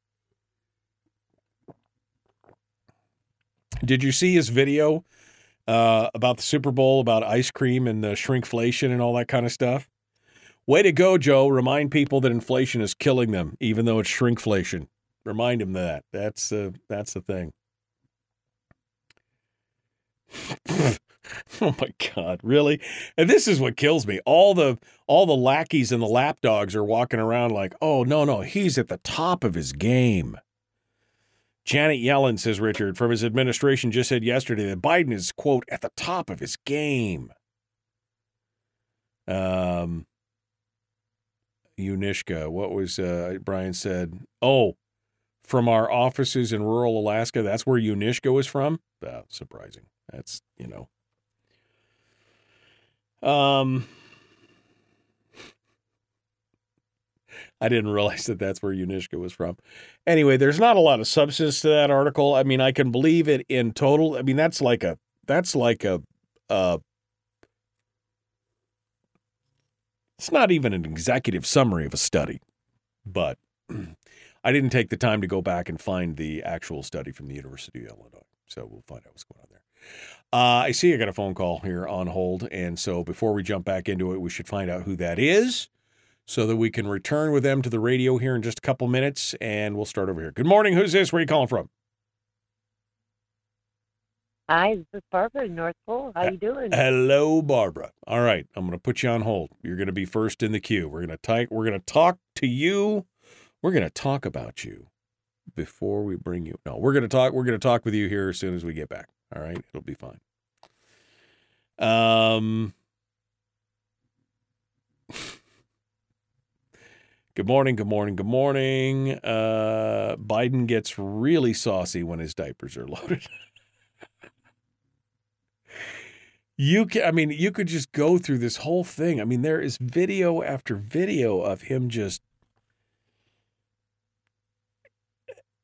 Did you see his video uh, about the Super Bowl, about ice cream and the shrinkflation and all that kind of stuff? Way to go, Joe. Remind people that inflation is killing them, even though it's shrinkflation. Remind them that. That's, uh, that's the thing. Oh my God, really? And this is what kills me. All the all the lackeys and the lapdogs are walking around like, oh, no, no, he's at the top of his game. Janet Yellen, says Richard, from his administration just said yesterday that Biden is, quote, at the top of his game. Um, Unyshka, what was uh, Brian said? Oh, from our offices in rural Alaska, that's where Unyshka was from? Uh, surprising. That's, you know. Um, I didn't realize that that's where Unyshka was from. Anyway, there's not a lot of substance to that article. I mean, I can believe it in total. I mean, that's like a, that's like a, uh, it's not even an executive summary of a study, but I didn't take the time to go back and find the actual study from the University of Illinois. So we'll find out what's going on there. Uh, I see I got a phone call here on hold, and so before we jump back into it, we should find out who that is so that we can return with them to the radio here in just a couple minutes, and we'll start over here. Good morning. Who's this? Where are you calling from? Hi, this is Barbara in North Pole. How you doing? Hello, Barbara. All right, I'm going to put you on hold. You're going to be first in the queue. We're going to type, we're going to talk to you. We're going to talk about you before we bring you. No, we're going to talk. We're going to talk with you here as soon as we get back. All right, it'll be fine. Um, good morning, good morning, good morning. Uh, Biden gets really saucy when his diapers are loaded. you can, I mean, you could just go through this whole thing. I mean, there is video after video of him just.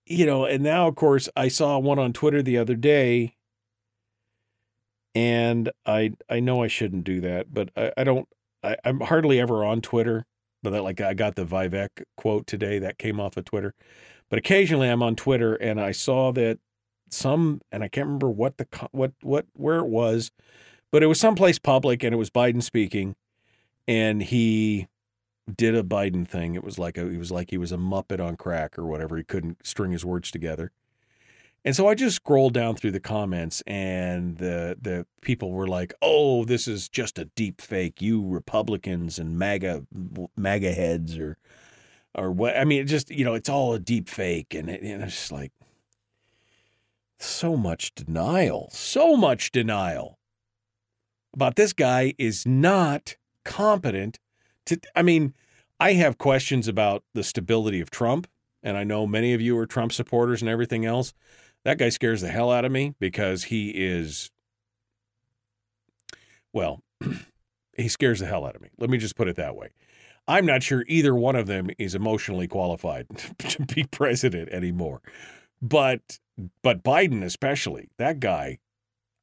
You know, and now, of course, I saw one on Twitter the other day. And I I know I shouldn't do that, but I, I don't, I, I'm hardly ever on Twitter, but that, like I got the Vivek quote today that came off of Twitter, but occasionally I'm on Twitter and I saw that some, and I can't remember what the, what, what, where it was, but it was someplace public and it was Biden speaking and he did a Biden thing. It was like, a, it was like he was a Muppet on crack or whatever. He couldn't string his words together. And so I just scrolled down through the comments and the the people were like, oh, this is just a deep fake. You Republicans and MAGA MAGA heads or or what? I mean, it just, you know, it's all a deep fake. And, it, and it's just like so much denial, so much denial about this guy is not competent to. I mean, I have questions about the stability of Trump. And I know many of you are Trump supporters and everything else. That guy scares the hell out of me because he is, well, he scares the hell out of me. Let me just put it that way. I'm not sure either one of them is emotionally qualified to be president anymore. But but Biden especially, that guy,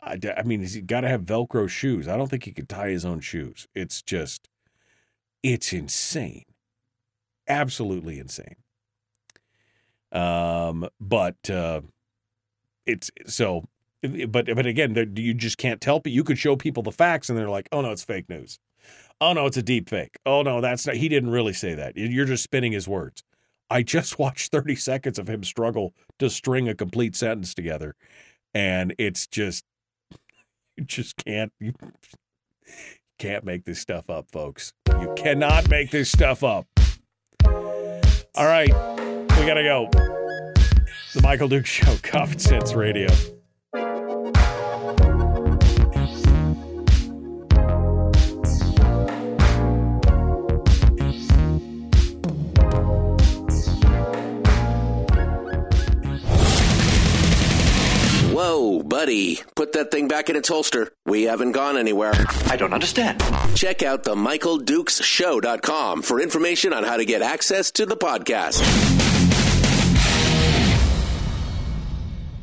I, I mean, he's got to have Velcro shoes. I don't think he could tie his own shoes. It's just, it's insane. Absolutely insane. Um, but uh, it's so, but but again, you just can't tell. But you could show people the facts, and they're like, "Oh no, it's fake news. Oh no, it's a deep fake. Oh no, that's not. He didn't really say that. You're just spinning his words." I just watched thirty seconds of him struggle to string a complete sentence together, and it's just, you just can't, you can't make this stuff up, folks. You cannot make this stuff up. All right. We gotta go. The Michael Dukes Show, Common Sense Radio. Whoa, buddy, put that thing back in its holster. We haven't gone anywhere. I don't understand. Check out the michael dukes show dot com for information on how to get access to the podcast.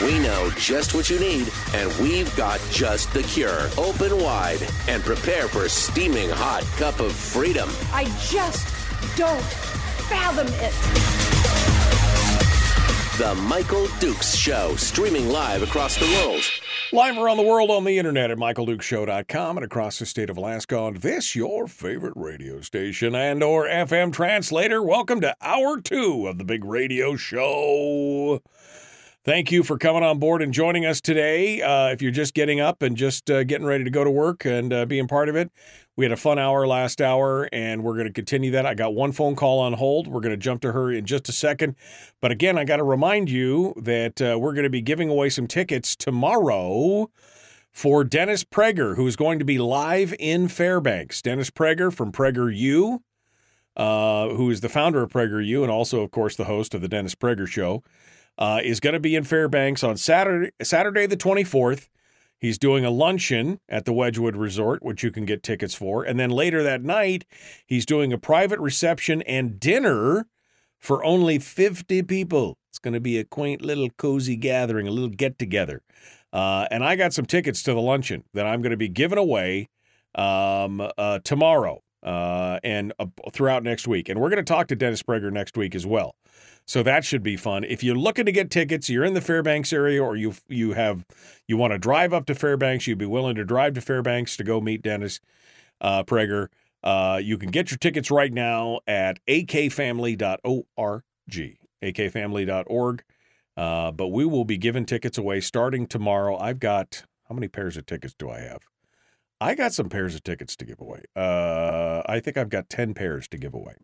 We know just what you need, and we've got just the cure. Open wide and prepare for a steaming hot cup of freedom. I just don't fathom it. The Michael Dukes Show, streaming live across the world. Live around the world on the internet at michael dukes show dot com and across the state of Alaska on this, your favorite radio station and or F M translator. Welcome to Hour two of the Big Radio Show. Thank you for coming on board and joining us today. Uh, if you're just getting up and just uh, getting ready to go to work and uh, being part of it, we had a fun hour last hour, and we're going to continue that. I got one phone call on hold. We're going to jump to her in just a second. But again, I got to remind you that uh, we're going to be giving away some tickets tomorrow for Dennis Prager, who is going to be live in Fairbanks. Dennis Prager from Prager U, uh, who is the founder of Prager U and also, of course, the host of the Dennis Prager Show. Uh, is going to be in Fairbanks on Saturday, Saturday the twenty-fourth. He's doing a luncheon at the Wedgwood Resort, which you can get tickets for. And then later that night, he's doing a private reception and dinner for only fifty people. It's going to be a quaint little cozy gathering, a little get-together. Uh, and I got some tickets to the luncheon that I'm going to be giving away um, uh, tomorrow uh, and uh, throughout next week. And we're going to talk to Dennis Prager next week as well. So that should be fun. If you're looking to get tickets, you're in the Fairbanks area, or you you have you want to drive up to Fairbanks, you'd be willing to drive to Fairbanks to go meet Dennis uh, Prager, uh, you can get your tickets right now at a k family dot org, a k family dot org. Uh, but we will be giving tickets away starting tomorrow. I've got, how many pairs of tickets do I have? I got some pairs of tickets to give away. Uh, I think I've got ten pairs to give away.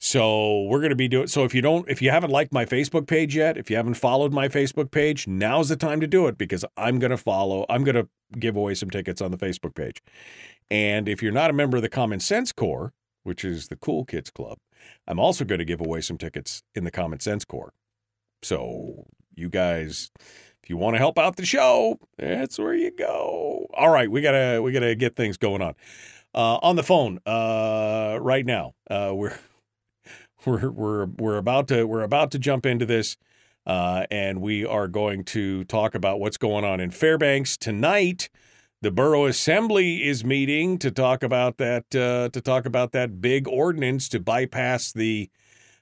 So we're going to be doing, so if you don't, if you haven't liked my Facebook page yet, if you haven't followed my Facebook page, now's the time to do it, because I'm going to follow, I'm going to give away some tickets on the Facebook page. And if you're not a member of the Common Sense Corps, which is the Cool Kids Club, I'm also going to give away some tickets in the Common Sense Corps. So you guys, if you want to help out the show, that's where you go. All right. We got to, we got to get things going on, uh, on the phone, uh, right now. Uh, we're, We're we're we're about to we're about to jump into this, uh, and we are going to talk about what's going on in Fairbanks tonight. The Borough Assembly is meeting to talk about that uh, to talk about that big ordinance to bypass the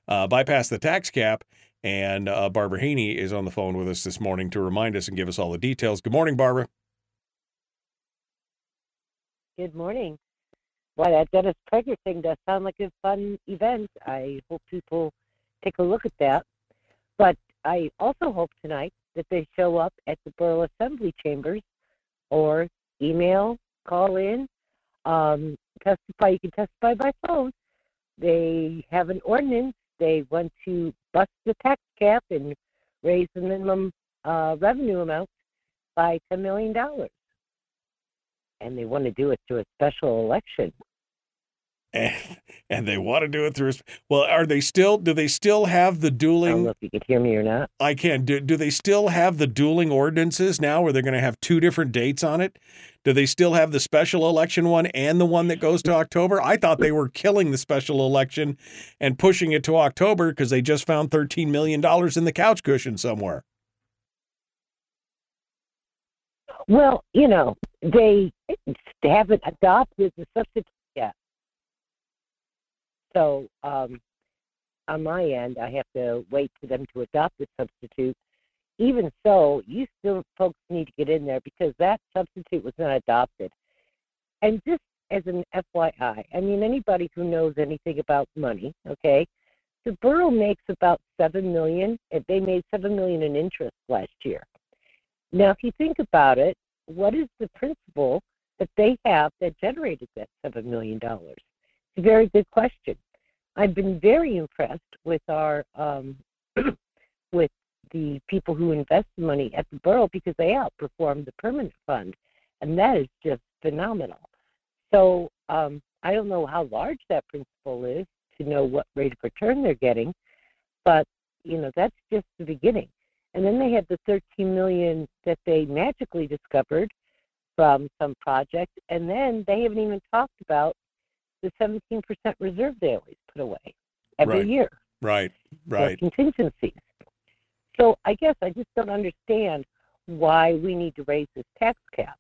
uh, bypass the tax cap. And uh, Barbara Haney is on the phone with us this morning to remind us and give us all the details. Good morning, Barbara. Good morning. Why, that Dennis Prager thing does sound like a fun event. I hope people take a look at that. But I also hope tonight that they show up at the Borough Assembly Chambers, or email, call in, um, testify. You can testify by phone. They have an ordinance. They want to bust the tax cap and raise the minimum uh, revenue amount by ten million dollars. And they want to do it through a special election. And, and they want to do it through. A, well, are they still? Do they still have the dueling? I don't know if you can hear me or not. I can. Do, do they still have the dueling ordinances now, where they're going to have two different dates on it? Do they still have the special election one and the one that goes to October? I thought they were killing the special election and pushing it to October because they just found thirteen million dollars in the couch cushion somewhere. Well, you know, they haven't adopted the substitute yet. So um, on my end, I have to wait for them to adopt the substitute. Even so, you still folks need to get in there, because that substitute was not adopted. And just as an F Y I, I mean, anybody who knows anything about money, okay, the borough makes about seven million dollars. They made seven million dollars in interest last year. Now, if you think about it, what is the principal that they have that generated that seven million dollars? It's a very good question. I've been very impressed with our um, with the people who invest money at the borough, because they outperformed the permanent fund, and that is just phenomenal. So um, I don't know how large that principal is to know what rate of return they're getting, but you know, that's just the beginning. And then they had the thirteen million dollars that they magically discovered from some project, and then they haven't even talked about the seventeen percent reserve they always put away every right. year. Right, right. Contingencies. So I guess I just don't understand why we need to raise this tax cap.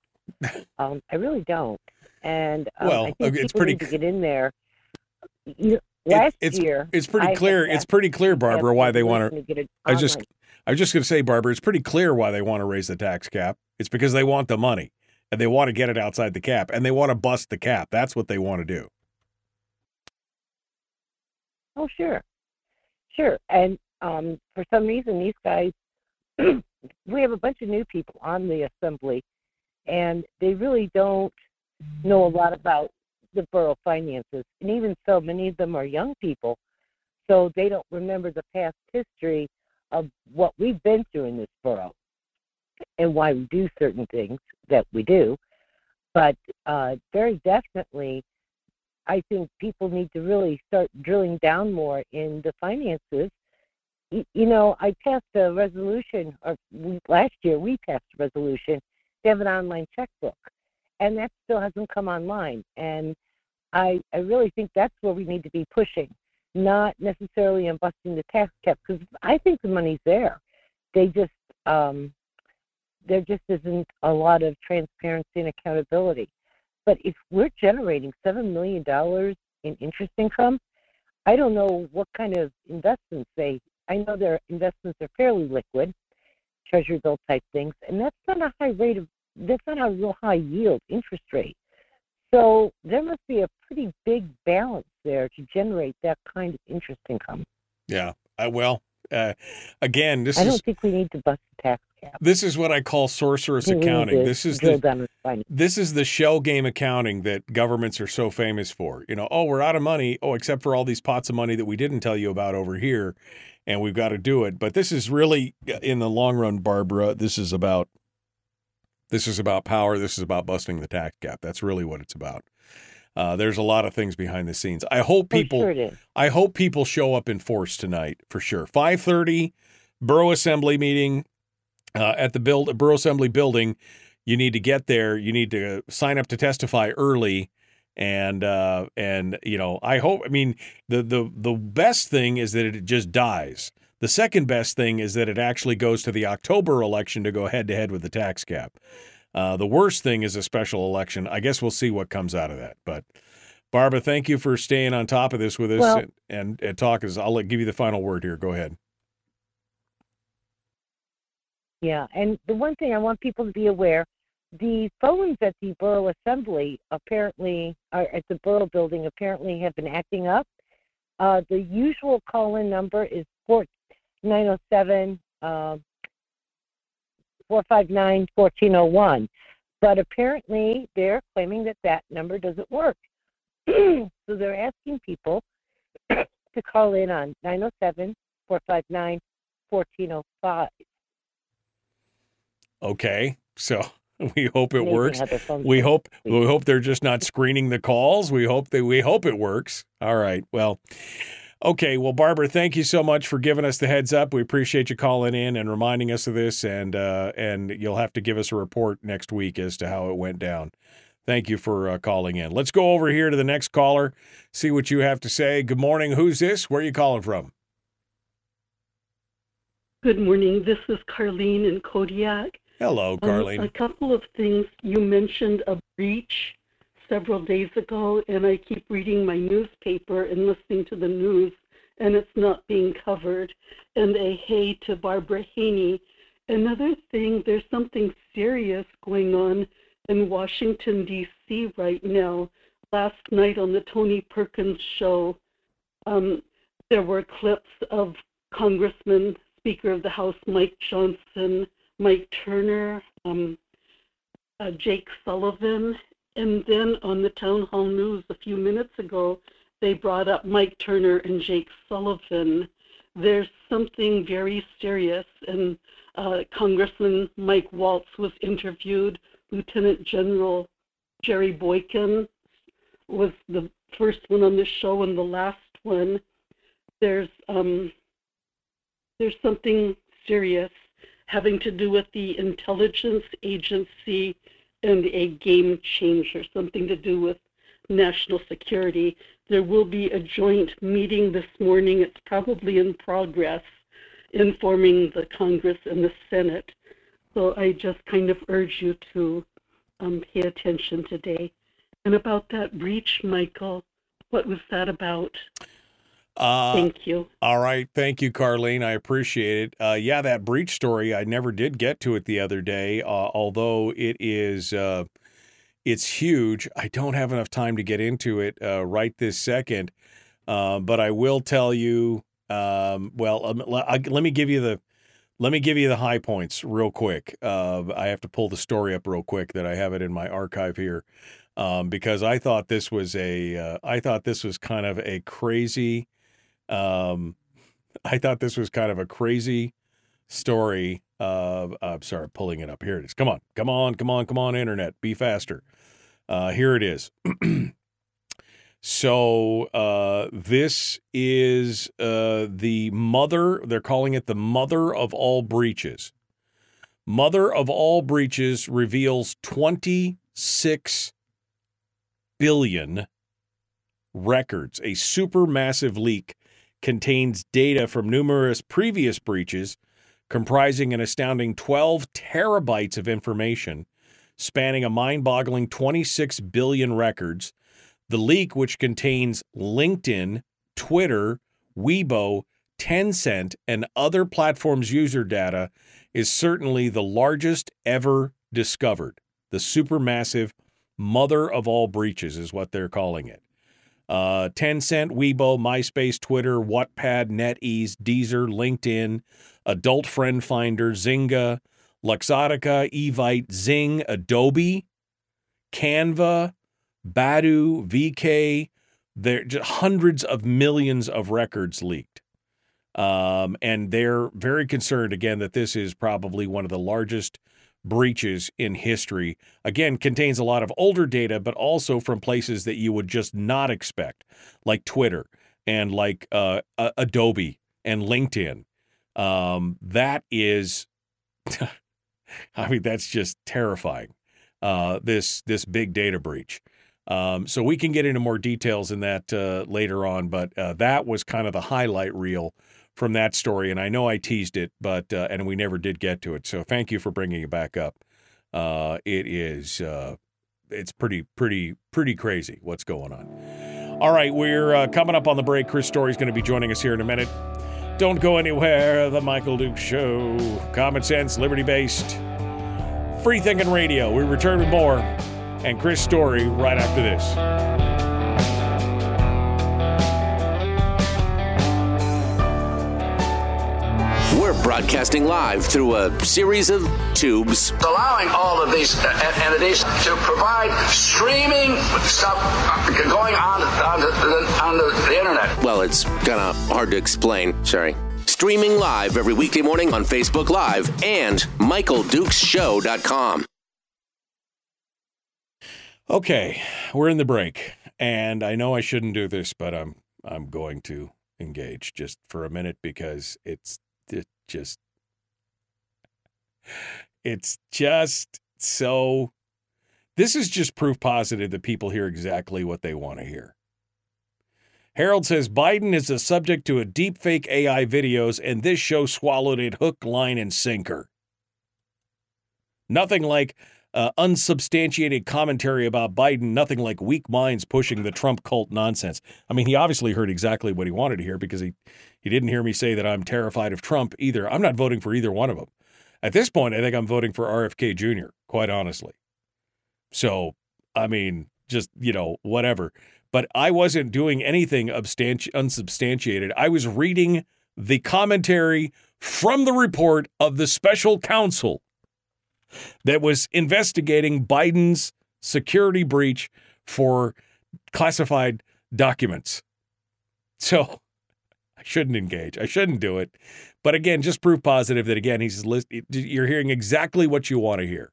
Um, I really don't. And um, well, I think it's pretty need to get in there. You know, last it's, year, it's pretty I clear. It's pretty clear, Barbara, why they want to. to I just, I was just going to say, Barbara, it's pretty clear why they want to raise the tax cap. It's because they want the money, and they want to get it outside the cap, and they want to bust the cap. That's what they want to do. Oh, sure, sure, and. Um, for some reason, these guys, we have a bunch of new people on the assembly, and they really don't know a lot about the borough finances. And even so, many of them are young people, so they don't remember the past history of what we've been through in this borough and why we do certain things that we do. But uh, very definitely, I think people need to really start drilling down more in the finances. You know, I passed a resolution, or last year we passed a resolution to have an online checkbook, and that still hasn't come online. And I, I really think that's where we need to be pushing, not necessarily on busting the tax cap, because I think the money's there. They just, um, there just isn't a lot of transparency and accountability. But if we're generating seven million dollars in interest income, I don't know what kind of investments they I know their investments are fairly liquid, treasury bill type things, and that's not a high rate of, that's not a real high yield interest rate. So there must be a pretty big balance there to generate that kind of interest income. Yeah, I, well, uh, again, this I is... I don't think we need to bust the tax cap. This is what I call sorcerous we accounting. This is the, this is the shell game accounting that governments are so famous for. You know, oh, we're out of money, oh, except for all these pots of money that we didn't tell you about over here. And we've got to do it. But this is really, in the long run, Barbara, this is about this is about power. This is about busting the tax gap. That's really what it's about. Uh, there's a lot of things behind the scenes. I hope people oh, sure I hope people show up in force tonight for sure. five thirty, Borough Assembly meeting uh, at the build, Borough Assembly building. You need to get there. You need to sign up to testify early. And, uh, and, you know, I hope, I mean, the, the, the best thing is that it just dies. The second best thing is that it actually goes to the October election to go head to head with the tax cap. Uh, the worst thing is a special election. I guess we'll see what comes out of that. But Barbara, thank you for staying on top of this with us well, and, and, and talk is I'll give you the final word here. Go ahead. Yeah. And the one thing I want people to be aware, the phones at the Borough Assembly apparently, or at the Borough Building apparently have been acting up. Uh, the usual call-in number is nine oh seven, uh, four five nine, one four zero one, but apparently they're claiming that that number doesn't work. So they're asking people to call in on nine oh seven, four five nine, one four zero five. Okay, so... We hope it works. We hope we hope they're just not screening the calls. We hope that we hope it works. All right. Well, okay. Well, Barbara, thank you so much for giving us the heads up. We appreciate you calling in and reminding us of this. And uh, and you'll have to give us a report next week as to how it went down. Thank you for uh, calling in. Let's go over here to the next caller. See what you have to say. Good morning. Who's this? Where are you calling from? Good morning. This is Carlene in Kodiak. Hello, Carlene. Um, a couple of things. You mentioned a breach several days ago, and I keep reading my newspaper and listening to the news, and it's not being covered. And a hey to Barbara Haney. Another thing, there's something serious going on in Washington, D C right now. Last night on the Tony Perkins show, um, there were clips of Congressman, Speaker of the House Mike Johnson, Mike Turner, um, uh, Jake Sullivan, And then on the Town Hall News a few minutes ago, they brought up Mike Turner and Jake Sullivan. There's something very serious, and uh, Congressman Mike Waltz was interviewed. Lieutenant General Jerry Boykin was the first one on this show and the last one. There's um, there's something serious having to do with the intelligence agency and a game changer, something to do with national security. There will be a joint meeting this morning. It's probably in progress, informing the Congress and the Senate. So I just kind of urge you to um, pay attention today. And about that breach, Michael, what was that about? Uh, thank you. All right. Thank you, Carlene. I appreciate it. Uh, yeah, that breach story, I never did get to it the other day, uh, although it is uh, it's huge. I don't have enough time to get into it uh, right this second, uh, but I will tell you. Um, well, um, let, let me give you the let me give you the high points real quick. Uh, I have to pull the story up real quick that I have it in my archive here um, because I thought this was a uh, I thought this was kind of a crazy. Um, I thought this was kind of a crazy story of, I'm sorry, pulling it up. Here it is. Come on, come on, come on, come on, internet, be faster. Uh, here it is. So, uh, this is, uh, the mother, they're calling it the mother of all breaches. Mother of all breaches reveals twenty-six billion records. A super massive leak contains data from numerous previous breaches, comprising an astounding twelve terabytes of information, spanning a mind-boggling twenty-six billion records. The leak, which contains LinkedIn, Twitter, Weibo, Tencent, and other platforms' user data, is certainly the largest ever discovered. The supermassive mother of all breaches is what they're calling it. Uh, Tencent, Weibo, MySpace, Twitter, Wattpad, NetEase, Deezer, LinkedIn, Adult Friend Finder, Zynga, Luxottica, Evite, Zing, Adobe, Canva, Badu, V K. There are hundreds of millions of records leaked. Um, and they're very concerned, again, that this is probably one of the largest breaches in history. Again, contains a lot of older data, but also from places that you would just not expect, like Twitter and like uh, uh, Adobe and LinkedIn. Um, that is, I mean, that's just terrifying, uh, this this big data breach. Um, so we can get into more details in that uh, later on, but uh, that was kind of the highlight reel from that story, and I know I teased it, but uh, and we never did get to it. So thank you for bringing it back up. Uh, it is uh, it's pretty, pretty, pretty crazy what's going on. All right, we're uh, coming up on the break. Chris Story is going to be joining us here in a minute. Don't go anywhere. The Michael Dukes Show, common sense, liberty-based, free thinking radio. We return with more and Chris Story right after this. We're broadcasting live through a series of tubes, allowing all of these entities to provide streaming stuff going on on the, on the, the internet. Well, it's kind of hard to explain. Sorry. Streaming live every weekday morning on Facebook Live and Michael Dukes Show dot com. Okay, we're in the break, and I know I shouldn't do this, but I'm I'm going to engage just for a minute because it's. It just, it's just so, this is just proof positive that people hear exactly what they want to hear. Harold says, Biden is the subject to a deepfake A I videos, and this show swallowed it hook, line, and sinker. Nothing like uh, unsubstantiated commentary about Biden, nothing like weak minds pushing the Trump cult nonsense. I mean, he obviously heard exactly what he wanted to hear because he He didn't hear me say that I'm terrified of Trump either. I'm not voting for either one of them. At this point, I think I'm voting for R F K Junior, quite honestly. So, I mean, just, you know, whatever. But I wasn't doing anything unsubstantiated. I was reading the commentary from the report of the special counsel that was investigating Biden's security breach for classified documents. So I shouldn't engage. I shouldn't do it. But again, just proof positive that, again, he's you're hearing exactly what you want to hear.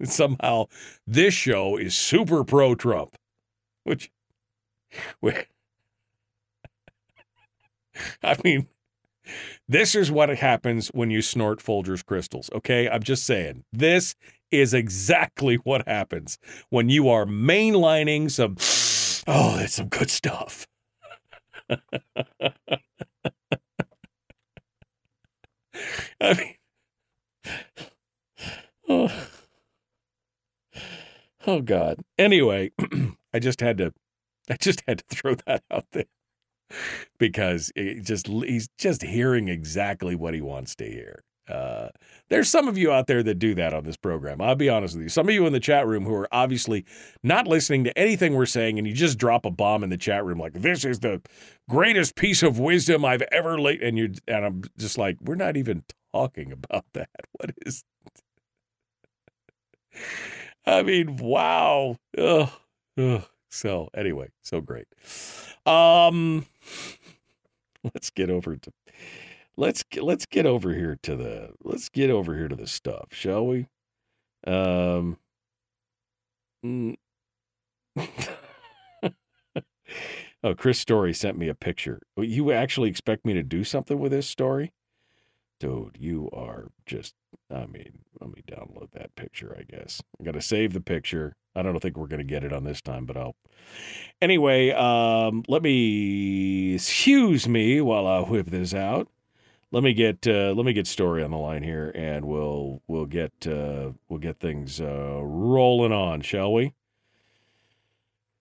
And somehow this show is super pro-Trump, which, which I mean, this is what happens when you snort Folgers crystals, okay? I'm just saying. This is exactly what happens when you are mainlining some, oh, that's some good stuff. I mean, oh, oh God. Anyway, I just had to, I just had to throw that out there. Because it just he's just hearing exactly what he wants to hear. Uh, there's some of you out there that do that on this program. I'll be honest with you. Some of you in the chat room who are obviously not listening to anything we're saying, and you just drop a bomb in the chat room like, this is the greatest piece of wisdom I've ever laid. And, you, and I'm just like, we're not even talking about that. What is I mean, wow. Ugh. Ugh. So anyway, so great. Um, let's get over to, let's let's get over here to the let's get over here to the stuff, shall we? Um, mm. Oh, Chris Story sent me a picture. You actually expect me to do something with this story, dude? You are just. I mean, let me download that picture. I guess I got to save the picture. I don't think we're going to get it on this time, but I'll... Anyway, um, let me... Excuse me while I whip this out. Let me get uh, let me get Story on the line here, and we'll we'll get uh, we'll get things uh, rolling on, shall we?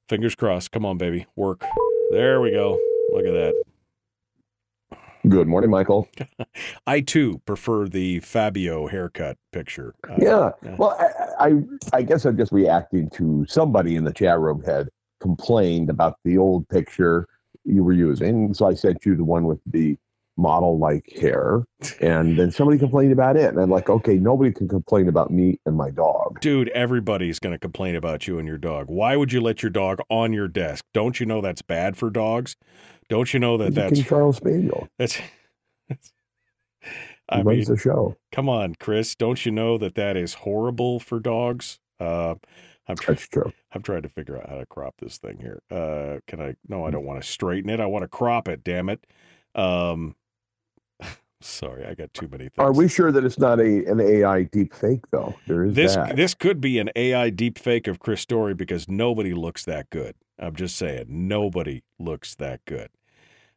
Fingers crossed. Come on, baby. Work. There we go. Look at that. Good morning, Michael. I, too, prefer the Fabio haircut picture. Uh, yeah. yeah. Well, I, I I guess I'm just reacting to somebody in the chat room had complained about the old picture you were using. So I sent you the one with the model-like hair. And then somebody complained about it. And I'm like, okay, nobody can complain about me and my dog. Dude, everybody's going to complain about you and your dog. Why would you let your dog on your desk? Don't you know that's bad for dogs? Don't you know that He's that's Charles Spaniel? That's, that's I he mean, runs the show. Come on, Chris. Don't you know that that is horrible for dogs? Uh, I'm trying. That's true. I'm trying to figure out how to crop this thing here. Uh, can I? No, I don't want to straighten it. I want to crop it. Damn it. Um, sorry, I got too many things. Are we sure that it's not a an A I deep fake though? There is this. That. This could be an A I deep fake of Chris Story because nobody looks that good. I'm just saying, nobody looks that good.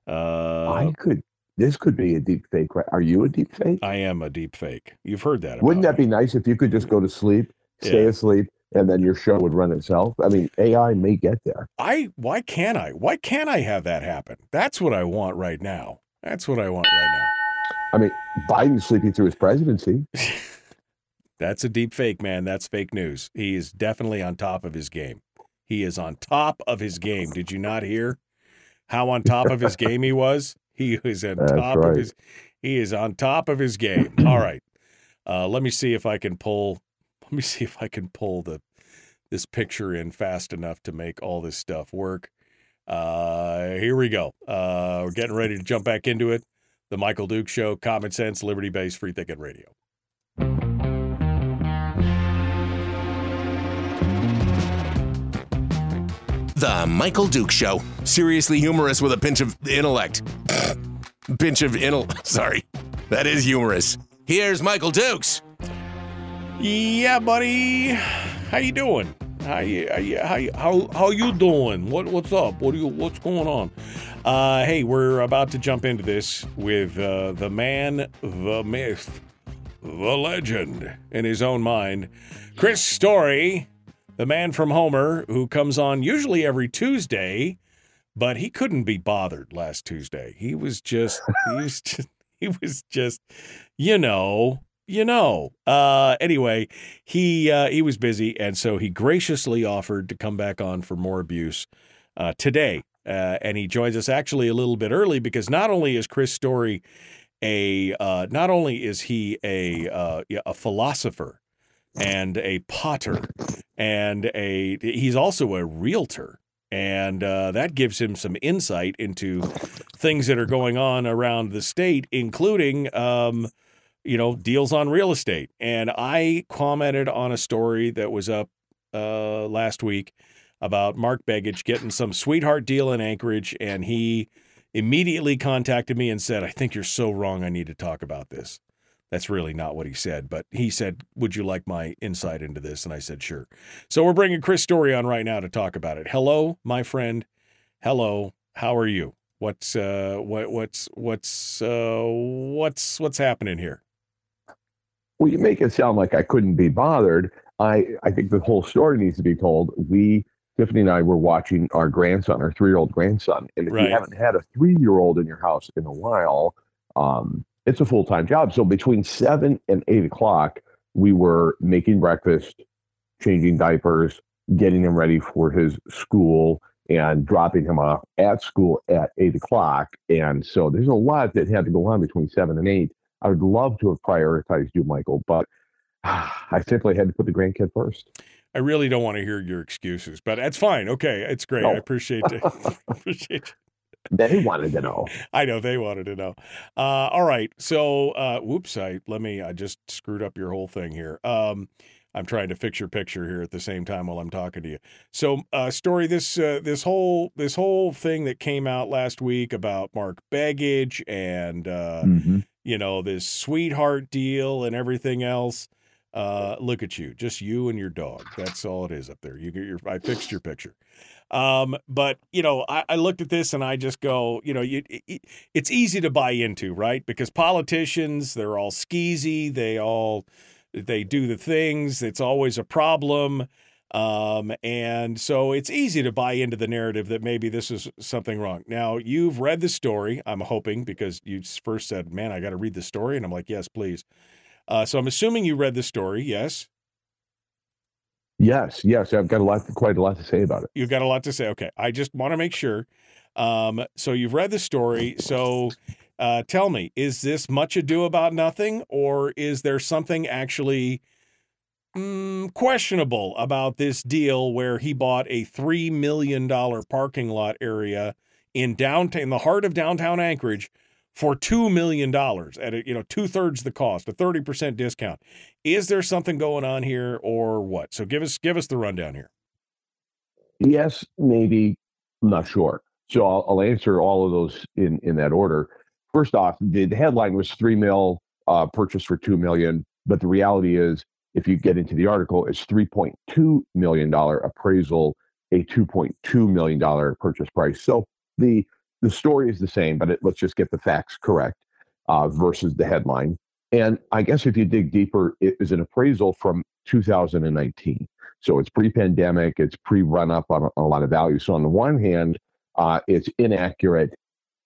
Uh, I could. This could be a deep fake, right? Are you a deep fake? I am a deep fake. You've heard that. Wouldn't that me. be nice if you could just go to sleep, stay yeah. asleep, and then your show would run itself? I mean, A I may get there. I. Why can't I? Why can't I have that happen? That's what I want right now. That's what I want right now. I mean, Biden's sleeping through his presidency. That's a deep fake, man. That's fake news. He is definitely on top of his game. He is on top of his game. Did you not hear how on top of his game he was? He is on That's top right. of his. He is on top of his game. All right. Uh, let me see if I can pull. Let me see if I can pull the this picture in fast enough to make all this stuff work. Uh, here we go. Uh, we're getting ready to jump back into it. The Michael Dukes Show, Common Sense, Liberty-Based, Free Thinking Radio. The Michael Dukes Show. Seriously humorous with a pinch of intellect. pinch of intellect. Sorry. That is humorous. Here's Michael Dukes. Yeah, buddy. How you doing? How you, how you, how you, how, how you doing? What what's up? What do you what's going on? Uh, hey, we're about to jump into this with uh, the man, the myth, the legend in his own mind, Chris Story. The man from Homer, who comes on usually every Tuesday, but he couldn't be bothered last Tuesday. He was just, he was just, he was just, you know, you know. Uh, anyway, he uh, he was busy, and so he graciously offered to come back on for more abuse uh, today. Uh, and he joins us actually a little bit early because not only is Chris Story a, uh, not only is he a uh, a philosopher, and a potter, and a he's also a realtor. And uh, that gives him some insight into things that are going on around the state, including, um, you know, deals on real estate. And I commented on a story that was up uh, last week about Mark Begich getting some sweetheart deal in Anchorage. And he immediately contacted me and said, I think you're so wrong. I need to talk about this. That's really not what he said, but he said, would you like my insight into this? And I said, sure. So we're bringing Chris Story on right now to talk about it. Hello, my friend. Hello. How are you? What's, uh, what, what's, what's, uh, what's, what's happening here? Well, you make it sound like I couldn't be bothered. I, I think the whole story needs to be told. We, Tiffany and I, were watching our grandson, our three-year-old grandson. And if right. you haven't had a three-year-old in your house in a while, um, it's a full-time job. So between seven and eight o'clock, we were making breakfast, changing diapers, getting him ready for his school, and dropping him off at school at eight o'clock. And so there's a lot that had to go on between seven and eight. I would love to have prioritized you, Michael, but ah, I simply had to put the grandkid first. I really don't want to hear your excuses, but that's fine. Okay, it's great. No. I appreciate it. appreciate it. They wanted to know. I know they wanted to know. Uh, all right. So, uh, whoops, I, let me, I just screwed up your whole thing here. Um, I'm trying to fix your picture here at the same time while I'm talking to you. So, uh, Story, this, uh, this whole, this whole thing that came out last week about Mark Begich and, uh, mm-hmm. you know, this sweetheart deal and everything else. Uh, look at you, just you and your dog. That's all it is up there. You get your, I fixed your picture. Um, but you know, I, I looked at this and I just go, you know, you, it, it's easy to buy into, right? Because politicians, they're all skeezy. They all, they do the things. It's always a problem. Um, and so it's easy to buy into the narrative that maybe this is something wrong. Now you've read the story, I'm hoping, because you first said, man, I got to read the story. And I'm like, yes, please. Uh, so I'm assuming you read the story, yes? Yes, yes. I've got a lot, quite a lot to say about it. You've got a lot to say. Okay. I just want to make sure. Um, so you've read the story. So uh, tell me, is this much ado about nothing, or is there something actually mm, questionable about this deal where he bought a three million dollars parking lot area in downtown, in the heart of downtown Anchorage, for two million dollars at a, you know, two-thirds the cost, a thirty percent discount. Is there something going on here or what? So give us give us the rundown here. Yes, maybe, I'm not sure. So I'll, I'll answer all of those in, in that order. First off, the, the headline was three mil uh, purchased for two million dollars, but the reality is, if you get into the article, it's three point two million dollars appraisal, a two point two million dollars purchase price. So the The story is the same, but it, let's just get the facts correct uh, versus the headline. And I guess if you dig deeper, it is an appraisal from two thousand nineteen. So it's pre-pandemic, it's pre-run-up on a, on a lot of value. So on the one hand, uh, it's inaccurate,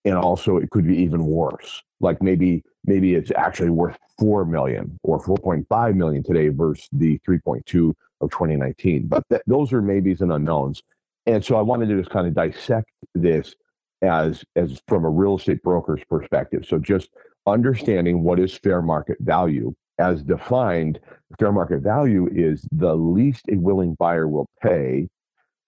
and also it could be even worse. Like maybe maybe it's actually worth four million dollars or four point five million dollars today versus the three point two of twenty nineteen. But th- those are maybes and unknowns. And so I wanted to just kind of dissect this as as from a real estate broker's perspective. So just understanding what is fair market value. As defined, fair market value is the least a willing buyer will pay,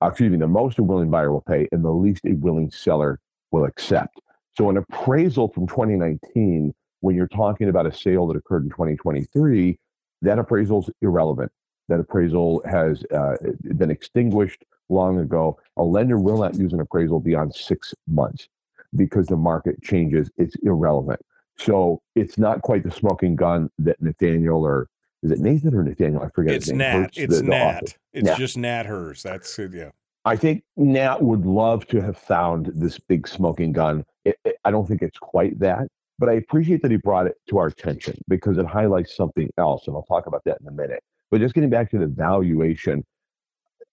excuse me, the most a willing buyer will pay, and the least a willing seller will accept. So an appraisal from twenty nineteen, when you're talking about a sale that occurred in twenty twenty-three, that appraisal is irrelevant. That appraisal has uh, been extinguished long ago. A lender will not use an appraisal beyond six months because the market changes. It's irrelevant. So it's not quite the smoking gun that Nathaniel, or is it Nathan or Nathaniel? I forget. It's his name. Nat. Hertz, it's the, Nat. The it's Nat. Just Nat Hers. That's it. Yeah. I think Nat would love to have found this big smoking gun. It, it, I don't think it's quite that, but I appreciate that he brought it to our attention because it highlights something else. And I'll talk about that in a minute. But just getting back to the valuation,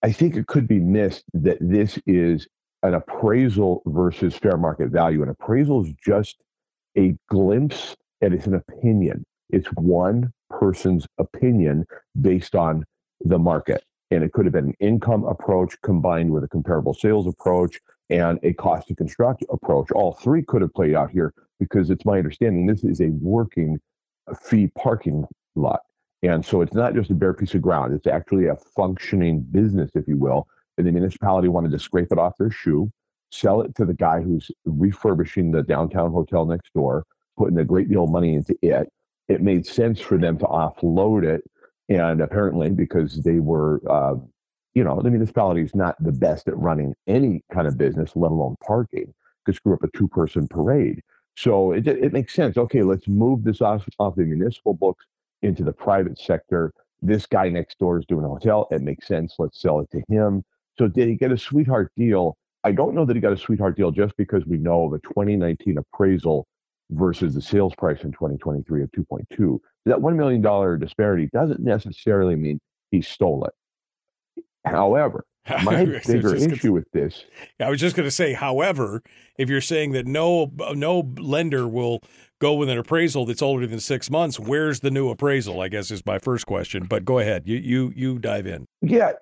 I think it could be missed that this is an appraisal versus fair market value. An appraisal is just a glimpse, and it's an opinion. It's one person's opinion based on the market. And it could have been an income approach combined with a comparable sales approach and a cost to construct approach. All three could have played out here because it's my understanding this is a working fee parking lot. And so it's not just a bare piece of ground. It's actually a functioning business, if you will. And the municipality wanted to scrape it off their shoe, sell it to the guy who's refurbishing the downtown hotel next door, putting a great deal of money into it. It made sense for them to offload it. And apparently, because they were, uh, you know, the municipality is not the best at running any kind of business, let alone parking, could screw up a two-person parade. So it it makes sense. Okay, let's move this off, off the municipal books into the private sector. This guy next door is doing a hotel. It makes sense. Let's sell it to him. So did he get a sweetheart deal? I don't know that he got a sweetheart deal just because we know of a twenty nineteen appraisal versus the sales price in twenty twenty-three of two point two. That one million dollars disparity doesn't necessarily mean he stole it. However, my bigger issue gonna, with this. I was just going to say, however, if you're saying that no no lender will go with an appraisal that's older than six months, where's the new appraisal? I guess is my first question. But go ahead. You you you dive in. Yeah,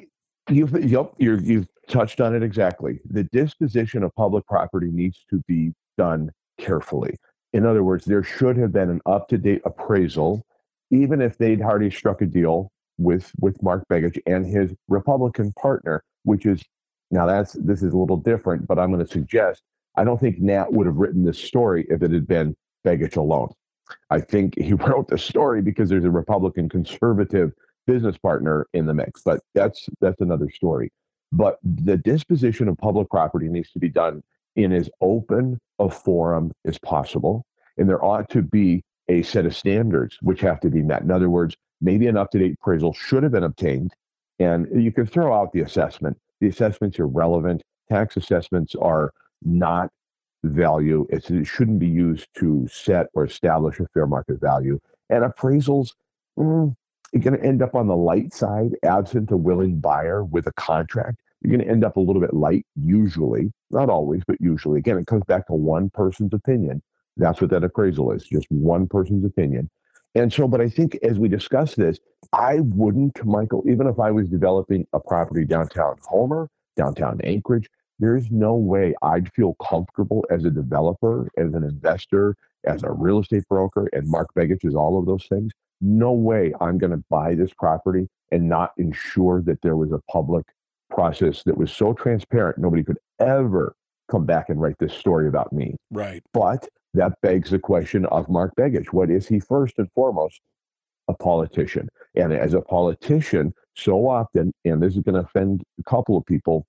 you've yep, you're, you've touched on it exactly. The disposition of public property needs to be done carefully. In other words, there should have been an up-to-date appraisal, even if they'd already struck a deal with with Mark Begich and his Republican partner, which is, now that's this is a little different, but I'm going to suggest, I don't think Nat would have written this story if it had been Begich alone. I think he wrote the story because there's a Republican conservative business partner in the mix, but that's that's another story. But the disposition of public property needs to be done in as open a forum as possible. And there ought to be a set of standards which have to be met. In other words, maybe an up-to-date appraisal should have been obtained. And you can throw out the assessment. The assessment's irrelevant. Tax assessments are not value. It's, it shouldn't be used to set or establish a fair market value. And appraisals mm, are going to end up on the light side, absent a willing buyer with a contract. You're going to end up a little bit light, usually, not always, but usually. Again, it comes back to one person's opinion. That's what that appraisal is, just one person's opinion. And so, but I think as we discuss this, I wouldn't, Michael, even if I was developing a property downtown Homer, downtown Anchorage, there's no way I'd feel comfortable as a developer, as an investor, as a real estate broker, and Mark Begich is all of those things. No way I'm going to buy this property and not ensure that there was a public process that was so transparent, nobody could ever come back and write this story about me. Right. But that begs the question of Mark Begich. What is he first and foremost? A politician. And as a politician, so often, and this is going to offend a couple of people,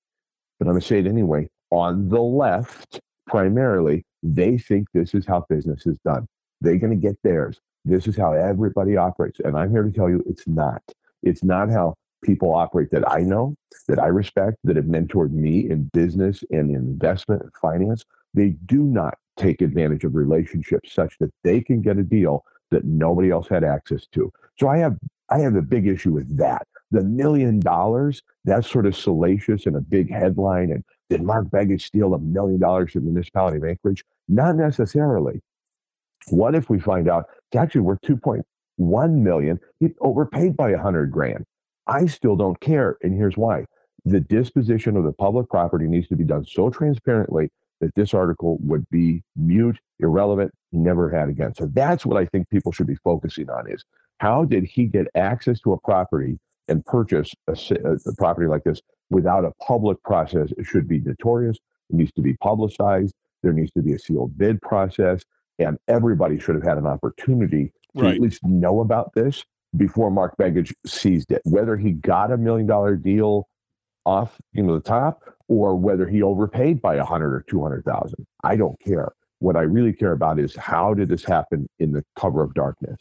but I'm going to say it anyway, on the left, primarily, they think this is how business is done. They're going to get theirs. This is how everybody operates. And I'm here to tell you it's not. It's not how people operate that I know, that I respect, that have mentored me in business and in investment and finance. They do not take advantage of relationships such that they can get a deal that nobody else had access to. So I have I have a big issue with that. The million dollars, that's sort of salacious and a big headline. And did Mark Begich steal a million dollars to the municipality of Anchorage? Not necessarily. What if we find out it's actually worth two point one million dollars? He overpaid by a hundred grand. I still don't care, and here's why. The disposition of the public property needs to be done so transparently that this article would be mute, irrelevant, never had again. So that's what I think people should be focusing on is, how did he get access to a property and purchase a, a property like this without a public process? It should be notorious. It needs to be publicized. There needs to be a sealed bid process, and everybody should have had an opportunity to right. at least know about this before Mark Begich seized it, whether he got a million dollar deal off, you know, the top, or whether he overpaid by a hundred or two hundred thousand. I don't care. What I really care about is, how did this happen in the cover of darkness?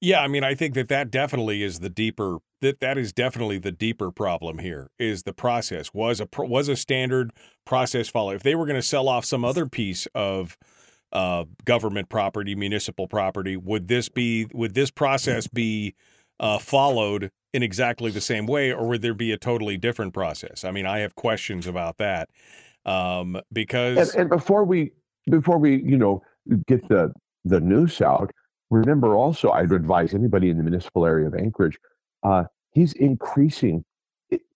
Yeah, I mean, I think that that definitely is the deeper that that is definitely the deeper problem here is the process. Was a was a standard process followed? If they were going to sell off some other piece of Uh, government property, municipal property, would this be would this process be uh, followed in exactly the same way, or would there be a totally different process? I mean, I have questions about that um, because. And, and before we before we you know get the the noose out, remember also I'd advise anybody in the municipal area of Anchorage, uh, he's increasing.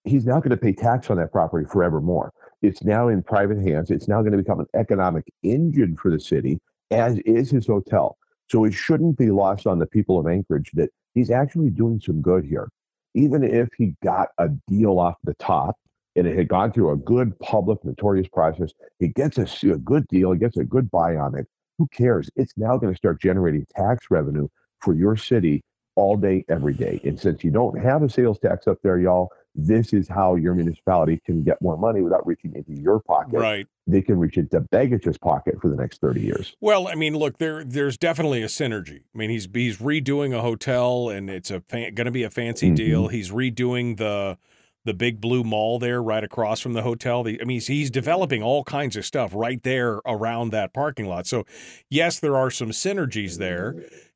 He's now going to pay tax on that property forevermore. It's now in private hands. It's now going to become an economic engine for the city, as is his hotel. So it shouldn't be lost on the people of Anchorage that he's actually doing some good here. Even if he got a deal off the top and it had gone through a good public notorious process, he gets a, a good deal, he gets a good buy on it. Who cares? It's now going to start generating tax revenue for your city all day, every day. And since you don't have a sales tax up there, y'all, this is how your municipality can get more money without reaching into your pocket. Right. They can reach into Begich's pocket for the next thirty years. Well, I mean, look, there, there's definitely a synergy. I mean, he's he's redoing a hotel, and it's a fa- going to be a fancy mm-hmm. deal. He's redoing the the big blue mall there right across from the hotel. The, I mean, he's, he's developing all kinds of stuff right there around that parking lot. So, yes, there are some synergies there.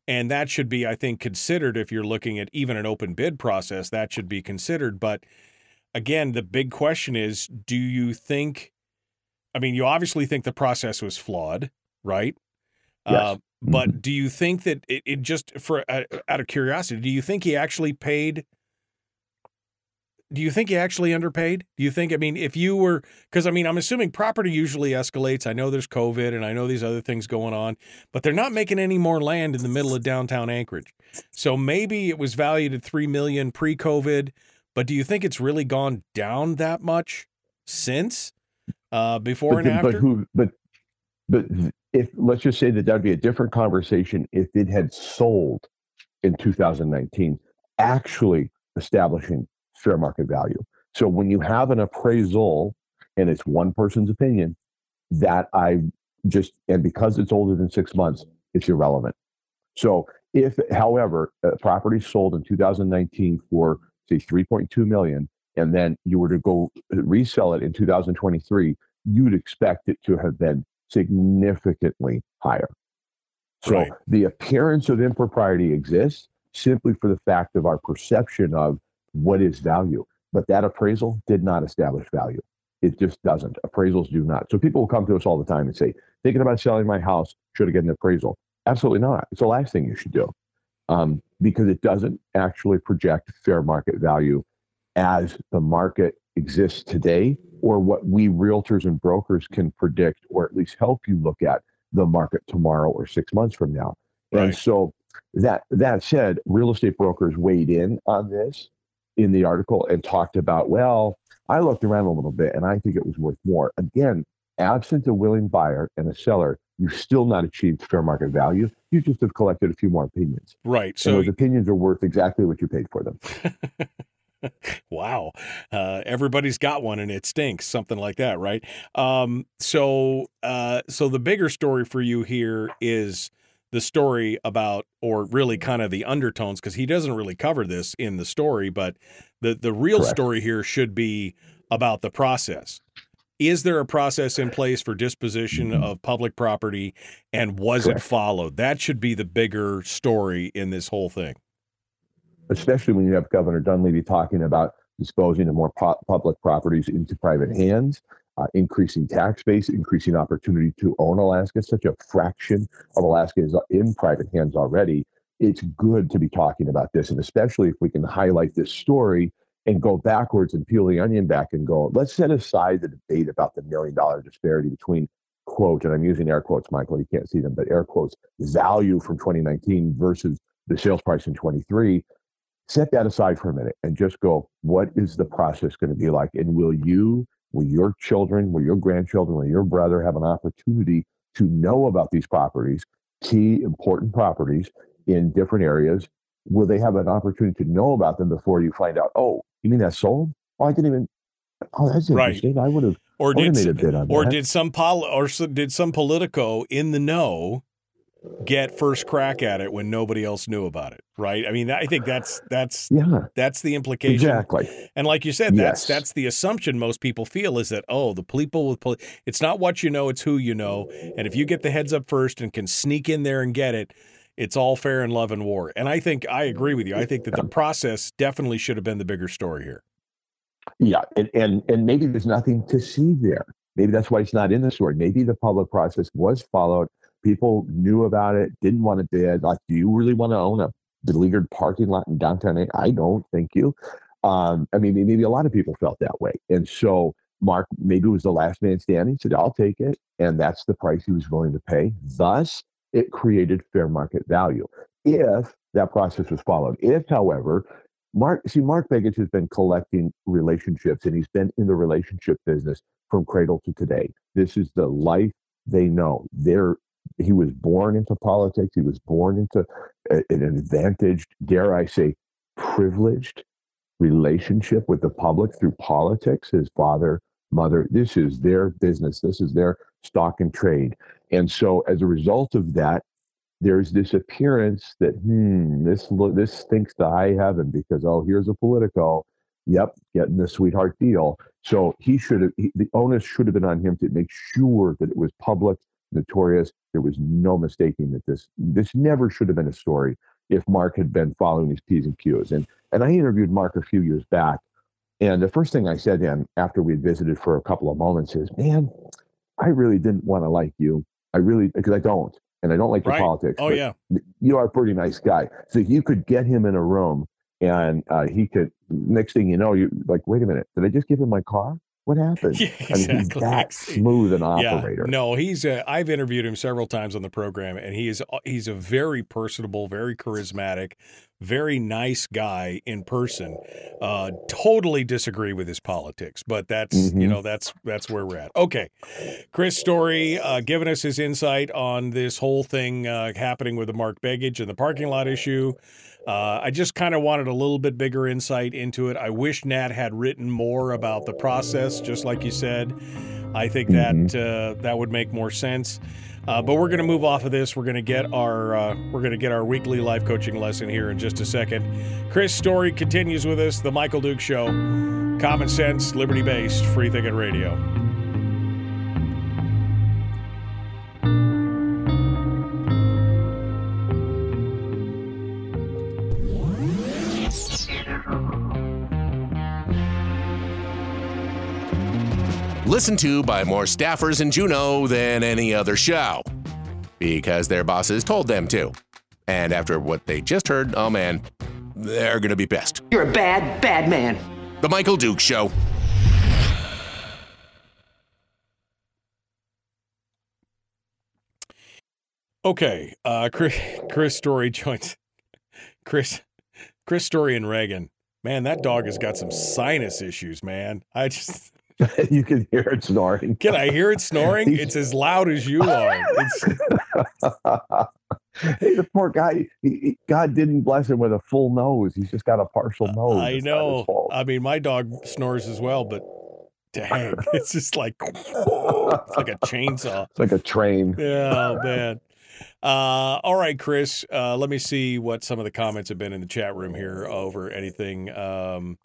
And that should be, I think, considered if you're looking at even an open bid process. That should be considered. But, again, the big question is, do you think – I mean, you obviously think the process was flawed, right? Yes. Uh, but mm-hmm. do you think that it, it just – for uh, out of curiosity, do you think he actually paid – do you think he actually underpaid? Do you think – I mean, if you were – because, I mean, I'm assuming property usually escalates. I know there's COVID and I know these other things going on, but they're not making any more land in the middle of downtown Anchorage. So maybe it was valued at three million dollars pre-COVID, but do you think it's really gone down that much since uh, before but, and but after? Who, but but if let's just say that that would be a different conversation if it had sold in two thousand nineteen, actually establishing fair market value. So when you have an appraisal and it's one person's opinion that I just, and because it's older than six months, it's irrelevant. So if, however, a property sold in two thousand nineteen for say three point two million, and then you were to go resell it in two thousand twenty-three, you'd expect it to have been significantly higher. So right. The appearance of impropriety exists simply for the fact of our perception of what is value, but that appraisal did not establish value. It just doesn't. Appraisals do not. So people will come to us all the time and say, thinking about selling my house, should I get an appraisal? Absolutely not. It's the last thing you should do um, because it doesn't actually project fair market value as the market exists today or what we realtors and brokers can predict or at least help you look at the market tomorrow or six months from now. Right. And so that that said, real estate brokers weighed in on this in the article and talked about, well, I looked around a little bit and I think it was worth more. Again, absent a willing buyer and a seller, you've still not achieved fair market value. You just have collected a few more opinions. Right. So and those opinions are worth exactly what you paid for them. Wow. Uh, everybody's got one and it stinks, something like that, right? Um, so, uh, so the bigger story for you here is the story about, or really kind of the undertones, because he doesn't really cover this in the story, but the, the real Correct. Story here should be about the process. Is there a process in place for disposition mm-hmm. of public property, and was Correct. It followed? That should be the bigger story in this whole thing. Especially when you have Governor Dunleavy talking about disposing of more po- public properties into private hands. Uh, increasing tax base, increasing opportunity to own Alaska. Such a fraction of Alaska is in private hands already. It's good to be talking about this, and especially if we can highlight this story and go backwards and peel the onion back and go, let's set aside the debate about the million dollar disparity between, quote, and I'm using air quotes, Michael, you can't see them, but air quotes, value from twenty nineteen versus the sales price in twenty-three. Set that aside for a minute and just go, what is the process going to be like? And will you Will your children, will your grandchildren, will your brother have an opportunity to know about these properties, key important properties in different areas? Will they have an opportunity to know about them before you find out, oh, you mean that's sold? Oh, I didn't even, oh, that's interesting. Right. I would have or did, made a bid on or that. Did some pol- or did some politico in the know get first crack at it when nobody else knew about it, right? I mean, I think that's that's yeah. that's the implication. Exactly. And like you said, yes. that's that's the assumption most people feel is that, oh, the people with poli- it's not what you know, it's who you know. And if you get the heads up first and can sneak in there and get it, it's all fair in love and war. And I think I agree with you. I think that the process definitely should have been the bigger story here. Yeah, and and, and maybe there's nothing to see there. Maybe that's why it's not in the story. Maybe the public process was followed. People knew about it, didn't want to bid. Like, do you really want to own a beleaguered parking lot in downtown? I don't, thank you. Um, I mean, maybe a lot of people felt that way. And so Mark maybe was the last man standing, said, I'll take it. And that's the price he was willing to pay. Thus, it created fair market value. if that process was followed. If, however, Mark, see, Mark Begich has been collecting relationships, and he's been in the relationship business from cradle to today. This is the life they know. They're, he was born into politics. He was born into a, an advantaged, dare I say, privileged relationship with the public through politics. His father, mother, this is their business. This is their stock and trade. And so as a result of that, there's this appearance that, hmm, this this stinks to high heaven because, oh, here's a Politico. Yep, getting the sweetheart deal. So he should have, he, the onus should have been on him to make sure that it was public, notorious. There was no mistaking that this, this never should have been a story if Mark had been following his P's and Q's. And, and I interviewed Mark a few years back. And the first thing I said to him after we had visited for a couple of moments is, man, I really didn't want to like you. I really, because I don't. And I don't like the right. politics. Oh, yeah. You are a pretty nice guy. So you could get him in a room and uh, he could, next thing you know, you're like, wait a minute, did I just give him my car? What happened? Yeah, exactly. I mean, he's that smooth an operator. Yeah. No, he's a, I've interviewed him several times on the program, and he is he's a very personable, very charismatic, very nice guy in person. Uh, totally disagree with his politics, but that's mm-hmm. you know that's that's where we're at. Okay, Chris Story uh, giving us his insight on this whole thing uh, happening with the Mark Begich and the parking lot issue. Uh, I just kind of wanted a little bit bigger insight into it. I wish Nat had written more about the process, just like you said. I think mm-hmm. that uh, that would make more sense. Uh, but we're going to move off of this. We're going to get our uh, we're going to get our weekly life coaching lesson here in just a second. Chris Story continues with us. The Michael Dukes Show, common sense, liberty based, free thinking radio. Listened to by more staffers in Juneau than any other show because their bosses told them to. And after what they just heard, oh man, they're gonna be pissed. You're a bad, bad man. The Michael Dukes Show. Okay, uh, Chris, Chris Story joins Chris, Chris Story and Reagan. Man, that dog has got some sinus issues, man. I just. You can hear it snoring. Can I hear it snoring? It's as loud as you are. It's... Hey, the poor guy, he, he, God didn't bless him with a full nose. He's just got a partial nose. I it's know. I mean, my dog snores as well, but dang, it's just like, it's like a chainsaw. It's like a train. Yeah, oh, man. Uh, all right, Chris, uh, let me see what some of the comments have been in the chat room here over anything. Um,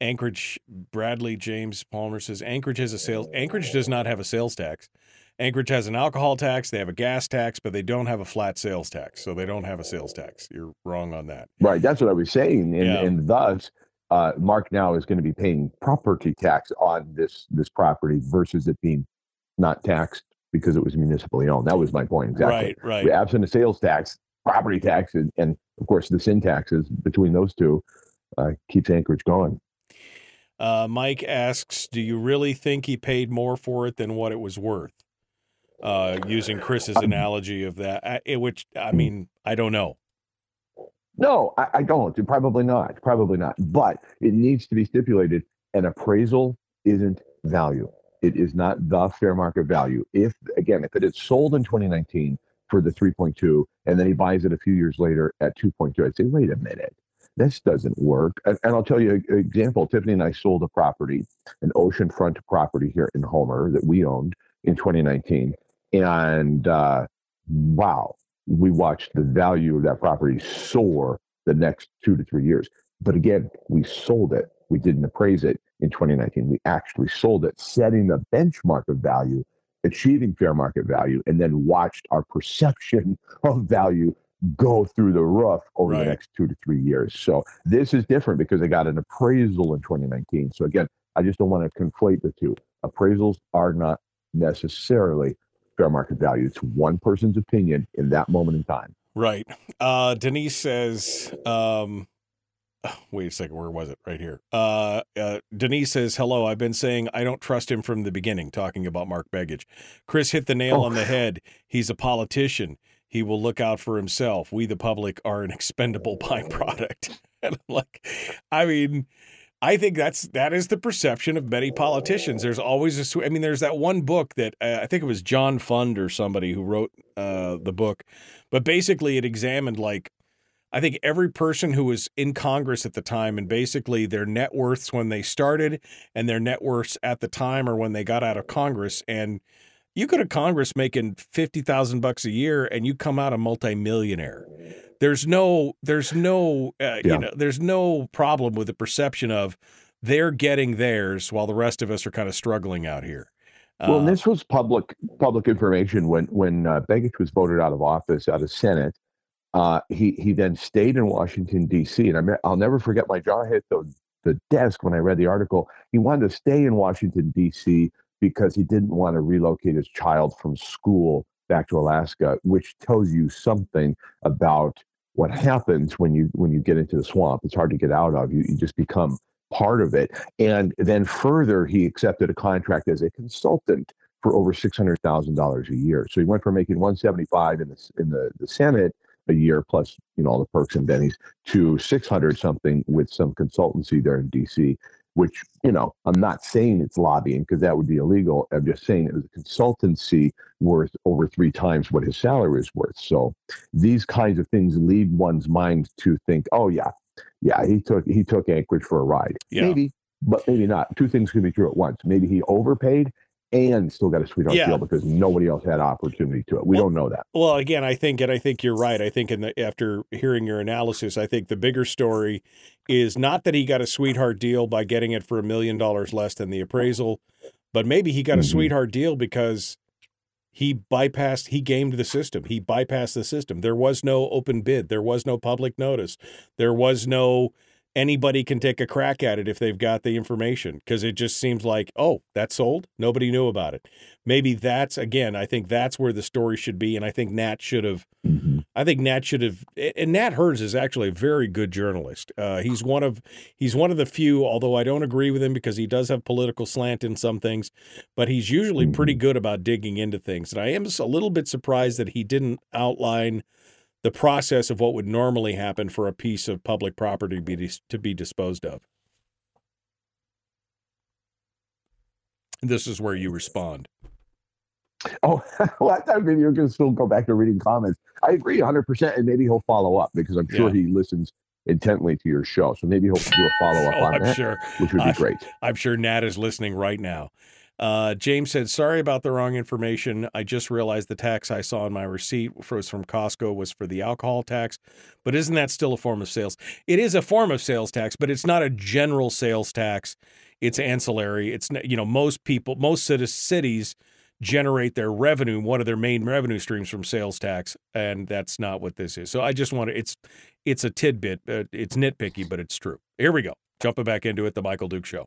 Anchorage, Bradley James Palmer says, Anchorage has a sales. Anchorage does not have a sales tax. Anchorage has an alcohol tax. They have a gas tax, but they don't have a flat sales tax. So they don't have a sales tax. You're wrong on that. Right. That's what I was saying. And, yeah. and thus, uh, Mark now is going to be paying property tax on this, this property versus it being not taxed because it was municipally owned. That was my point. Exactly. Right. Right. Absent a sales tax, property tax, and, and of course, the sin taxes between those two uh, keeps Anchorage going. Uh, Mike asks, do you really think he paid more for it than what it was worth? Uh, using Chris's analogy of that, I, which, I mean, I don't know. No, I, I don't. Probably not. Probably not. But it needs to be stipulated. An appraisal isn't value. It is not the fair market value. If, again, if it had sold in twenty nineteen for the three point two and then he buys it a few years later at two point two, I'd say, wait a minute. This doesn't work. And, and I'll tell you an example. Tiffany and I sold a property, an oceanfront property here in Homer that we owned in twenty nineteen. And uh, wow, we watched the value of that property soar the next two to three years. But again, we sold it. We didn't appraise it in twenty nineteen. We actually sold it, setting the benchmark of value, achieving fair market value, and then watched our perception of value go through the roof over right. the next two to three years. So this is different because I got an appraisal in twenty nineteen. So again, I just don't want to conflate the two. Appraisals are not necessarily fair market value. It's one person's opinion in that moment in time. Right. Uh, Denise says, um, wait a second, where was it? Right here. Uh, uh, Denise says, hello, I've been saying I don't trust him from the beginning, talking about Mark Begich. Chris hit the nail oh. on the head. He's a politician. he will look out for himself. We, the public, are an expendable byproduct. And I'm like, I mean, I think that's that is the perception of many politicians. There's always a, I mean, there's that one book that uh, I think it was John Fund or somebody who wrote uh, the book, but basically it examined like, I think every person who was in Congress at the time and basically their net worths when they started and their net worths at the time or when they got out of Congress. And you go to Congress making fifty thousand bucks a year and you come out a multimillionaire. There's no there's no uh, yeah. you know, there's no problem with the perception of they're getting theirs while the rest of us are kind of struggling out here. Uh, well, this was public public information when when uh, Begich was voted out of office, out of Senate. Uh, he he then stayed in Washington, D C, and I'm, I'll never forget my jaw hit the, the desk when I read the article. He wanted to stay in Washington, D C because he didn't want to relocate his child from school back to Alaska, which tells you something about what happens when you when you get into the swamp. It's hard to get out of. You, you just become part of it. And then further, he accepted a contract as a consultant for over six hundred thousand dollars a year. So he went from making one hundred seventy-five thousand dollars in the in the, the Senate a year plus, you know, all the perks and bennies to six hundred something with some consultancy there in D C, which, you know, I'm not saying it's lobbying because that would be illegal. I'm just saying it was a consultancy worth over three times what his salary is worth. So these kinds of things lead one's mind to think, oh, yeah, yeah, he took he took Anchorage for a ride. Yeah. Maybe, but maybe not. Two things can be true at once. Maybe he overpaid and still got a sweetheart yeah. deal because nobody else had opportunity to it. We well, don't know that. Well, again, I think, and I think you're right. I think in the, after hearing your analysis, I think the bigger story is not that he got a sweetheart deal by getting it for a million dollars less than the appraisal, but maybe he got mm-hmm. a sweetheart deal because he bypassed, he gamed the system. He bypassed the system. There was no open bid. There was no public notice. There was no anybody can take a crack at it if they've got the information, because it just seems like, oh, that's sold. Nobody knew about it. Maybe that's, again, I think that's where the story should be. And I think Nat should have, mm-hmm. I think Nat should have, and Nat Herz is actually a very good journalist. Uh, he's one of, he's one of the few, although I don't agree with him because he does have political slant in some things, but he's usually mm-hmm. pretty good about digging into things. And I am a little bit surprised that he didn't outline the process of what would normally happen for a piece of public property be dis- to be disposed of. This is where you respond. Oh, well, I thought maybe you were going to still go back to reading comments. I agree one hundred percent, and maybe he'll follow up because I'm sure yeah. he listens intently to your show. So maybe he'll do a follow-up oh, on I'm that, sure. which would be I'm, great. I'm sure Nat is listening right now. Uh, James said, sorry about the wrong information. I just realized the tax I saw in my receipt was from Costco was for the alcohol tax. But isn't that still a form of sales? It is a form of sales tax, but it's not a general sales tax. It's ancillary. It's, you know, most people, most cities generate their revenue. One of their main revenue streams from sales tax. And that's not what this is. So I just want to, it's, it's a tidbit. Uh, it's nitpicky, but it's true. Here we go. Jumping back into it. The Michael Dukes Show.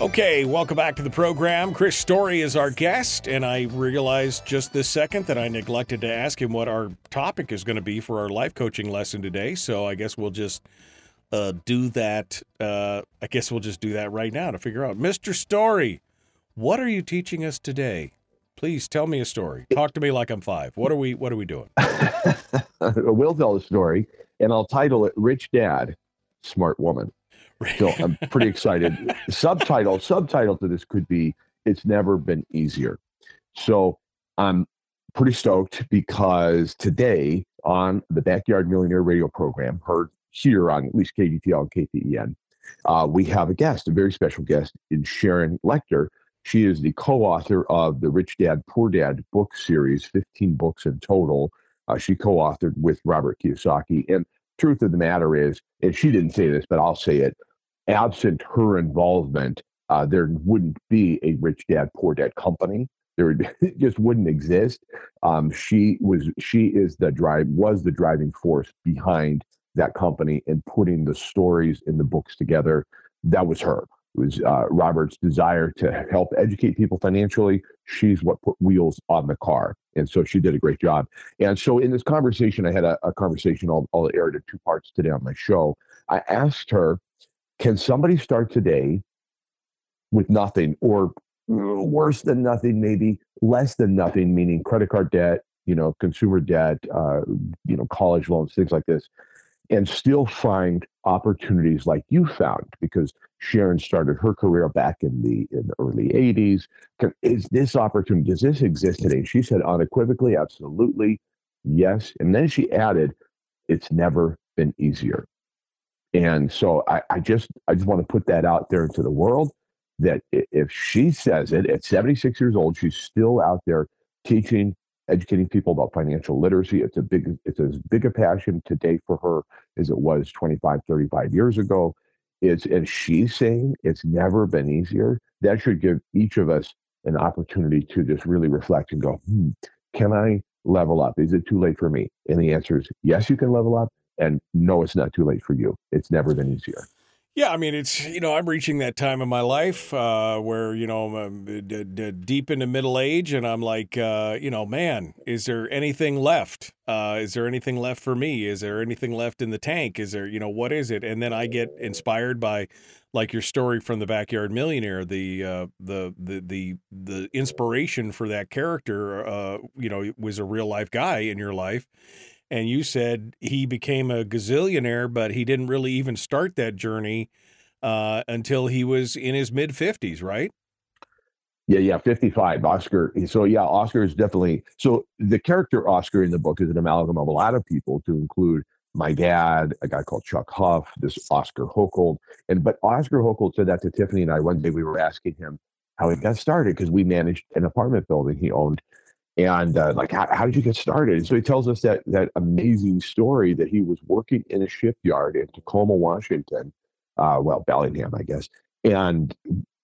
Okay, welcome back to the program. Chris Story is our guest, and I realized just this second that I neglected to ask him what our topic is going to be for our life coaching lesson today. So I guess we'll just uh, do that. Uh, I guess we'll just do that right now to figure out. Mister Story, what are you teaching us today? Please tell me a story. Talk to me like I'm five. What are we? What are we doing? I will tell a story, and I'll title it "Rich Dad, Smart Woman." So I'm pretty excited. subtitle, subtitle to this could be, it's never been easier. So I'm pretty stoked because today on the Backyard Millionaire radio program, heard here on at least K V T L and K T E N, uh, we have a guest, a very special guest in Sharon Lecter. She is the co-author of the Rich Dad, Poor Dad book series, fifteen books in total. Uh, she co-authored with Robert Kiyosaki. And truth of the matter is, and she didn't say this, but I'll say it, absent her involvement, uh, there wouldn't be a Rich Dad, Poor Dad company. There, it just wouldn't exist. Um, she was, she is the drive, was the driving force behind that company and putting the stories in the books together. That was her. It was uh, Robert's desire to help educate people financially. She's what put wheels on the car. And so she did a great job. And so in this conversation, I had a, a conversation, I'll, I'll air it in two parts today on my show. I asked her, can somebody start today with nothing, or worse than nothing, maybe less than nothing, meaning credit card debt, you know, consumer debt, uh, you know, college loans, things like this, and still find opportunities like you found? Because Sharon started her career back in the in the early eighties. Is this opportunity, does this exist today? She said unequivocally, absolutely, yes. And then she added, it's never been easier. And so I, I just I just want to put that out there into the world, that if she says it at seventy-six years old, she's still out there teaching, educating people about financial literacy. It's a big, it's as big a passion today for her as it was twenty-five, thirty-five years ago. It's, and she's saying it's never been easier. That should give each of us an opportunity to just really reflect and go, hmm, can I level up? Is it too late for me? And the answer is yes, you can level up. And no, it's not too late for you. It's never been easier. Yeah, I mean, it's, you know, I'm reaching that time in my life uh, where, you know, I'm d- d- deep into middle age, and I'm like, uh, you know, man, is there anything left? Uh, is there anything left for me? Is there anything left in the tank? Is there, you know, what is it? And then I get inspired by, like, your story from The Backyard Millionaire, the uh, the the the the inspiration for that character, uh, you know, was a real life guy in your life. And you said he became a gazillionaire, but he didn't really even start that journey uh, until he was in his mid-fifties, right? Yeah, yeah, fifty-five, Oscar. So, yeah, Oscar is definitely – so the character Oscar in the book is an amalgam of a lot of people, to include my dad, a guy called Chuck Huff, this Oscar Hochold. And, but Oscar Hochold said that to Tiffany and I one day. We were asking him how he got started, because we managed an apartment building he owned. And uh, like, how, how did you get started? And so he tells us that that amazing story that he was working in a shipyard in Tacoma, Washington, uh, well, Bellingham, I guess. And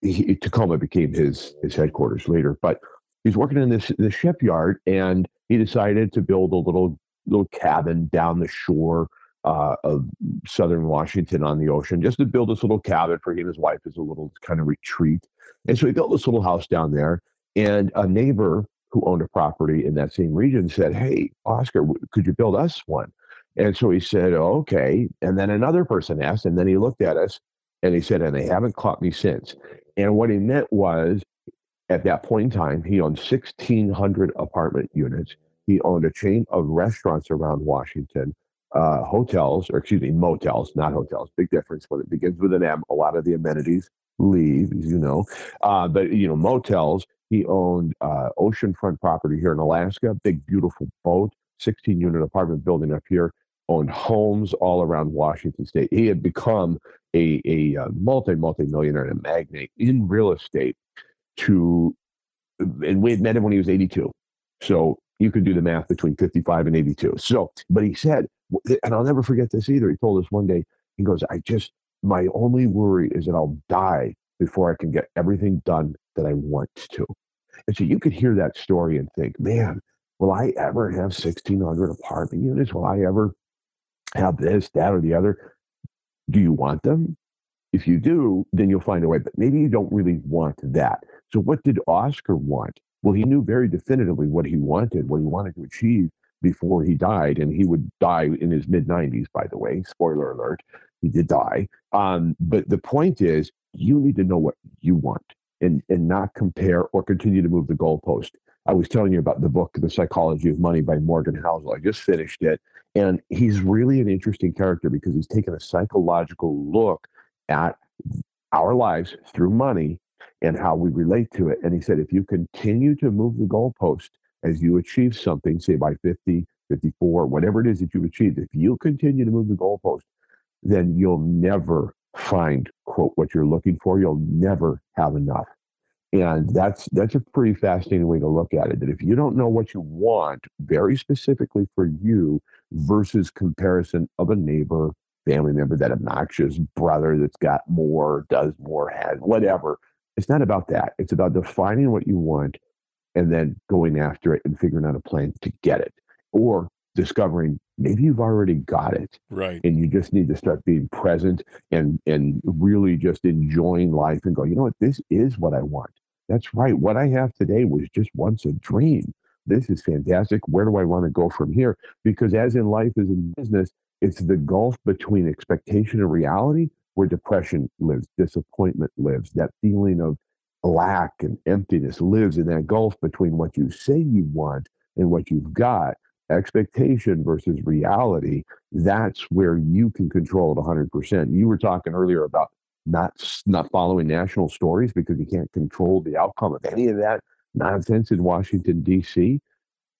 he, Tacoma became his his headquarters later. But he's working in this the shipyard, and he decided to build a little little cabin down the shore uh, of southern Washington on the ocean, just to build this little cabin for him and his wife as a little kind of retreat. And so he built this little house down there, and a neighbor who owned a property in that same region said, hey, Oscar, could you build us one? And so he said, oh, okay. And then another person asked, and then he looked at us and he said, and they haven't caught me since. And what he meant was, at that point in time, he owned sixteen hundred apartment units. He owned a chain of restaurants around Washington, uh, hotels, or excuse me, motels, not hotels. Big difference when it begins with an M. A lot of the amenities leave, as you know, uh, but, you know, motels. He owned uh, oceanfront property here in Alaska, big, beautiful boat, sixteen-unit apartment building up here, owned homes all around Washington State. He had become a, a, a multi, multi-millionaire and a magnate in real estate. To, and we had met him when he was eighty-two. So you could do the math between fifty-five and eighty-two. So, but he said, and I'll never forget this either, he told us one day, he goes, I just, my only worry is that I'll die before I can get everything done that I want to. And so you could hear that story and think, man, will I ever have sixteen hundred apartment units? Will I ever have this, that, or the other? Do you want them? If you do, then you'll find a way, but maybe you don't really want that. So what did Oscar want? Well, he knew very definitively what he wanted, what he wanted to achieve before he died. And he would die in his mid-nineties, by the way, spoiler alert, he did die. Um, but the point is, you need to know what you want, and and not compare or continue to move the goalpost. I was telling you about the book, The Psychology of Money by Morgan Housel. I just finished it. And he's really an interesting character, because he's taken a psychological look at our lives through money and how we relate to it. And he said, if you continue to move the goalpost as you achieve something, say by fifty, fifty-four, whatever it is that you've achieved, if you continue to move the goalpost, then you'll never find, quote, what you're looking for. You'll never have enough. And that's that's a pretty fascinating way to look at it, that if you don't know what you want very specifically for you, versus comparison of a neighbor, family member, that obnoxious brother that's got more, does more, has whatever. It's not about that. It's about defining what you want and then going after it and figuring out a plan to get it, or discovering maybe you've already got it. Right. And you just need to start being present and, and really just enjoying life and go, you know what, this is what I want. That's right. What I have today was just once a dream. This is fantastic. Where do I want to go from here? Because as in life, as in business, it's the gulf between expectation and reality where depression lives, disappointment lives, that feeling of lack and emptiness lives in that gulf between what you say you want and what you've got. Expectation versus reality, that's where you can control it one hundred percent. You were talking earlier about not not following national stories because you can't control the outcome of any of that nonsense in Washington, D C.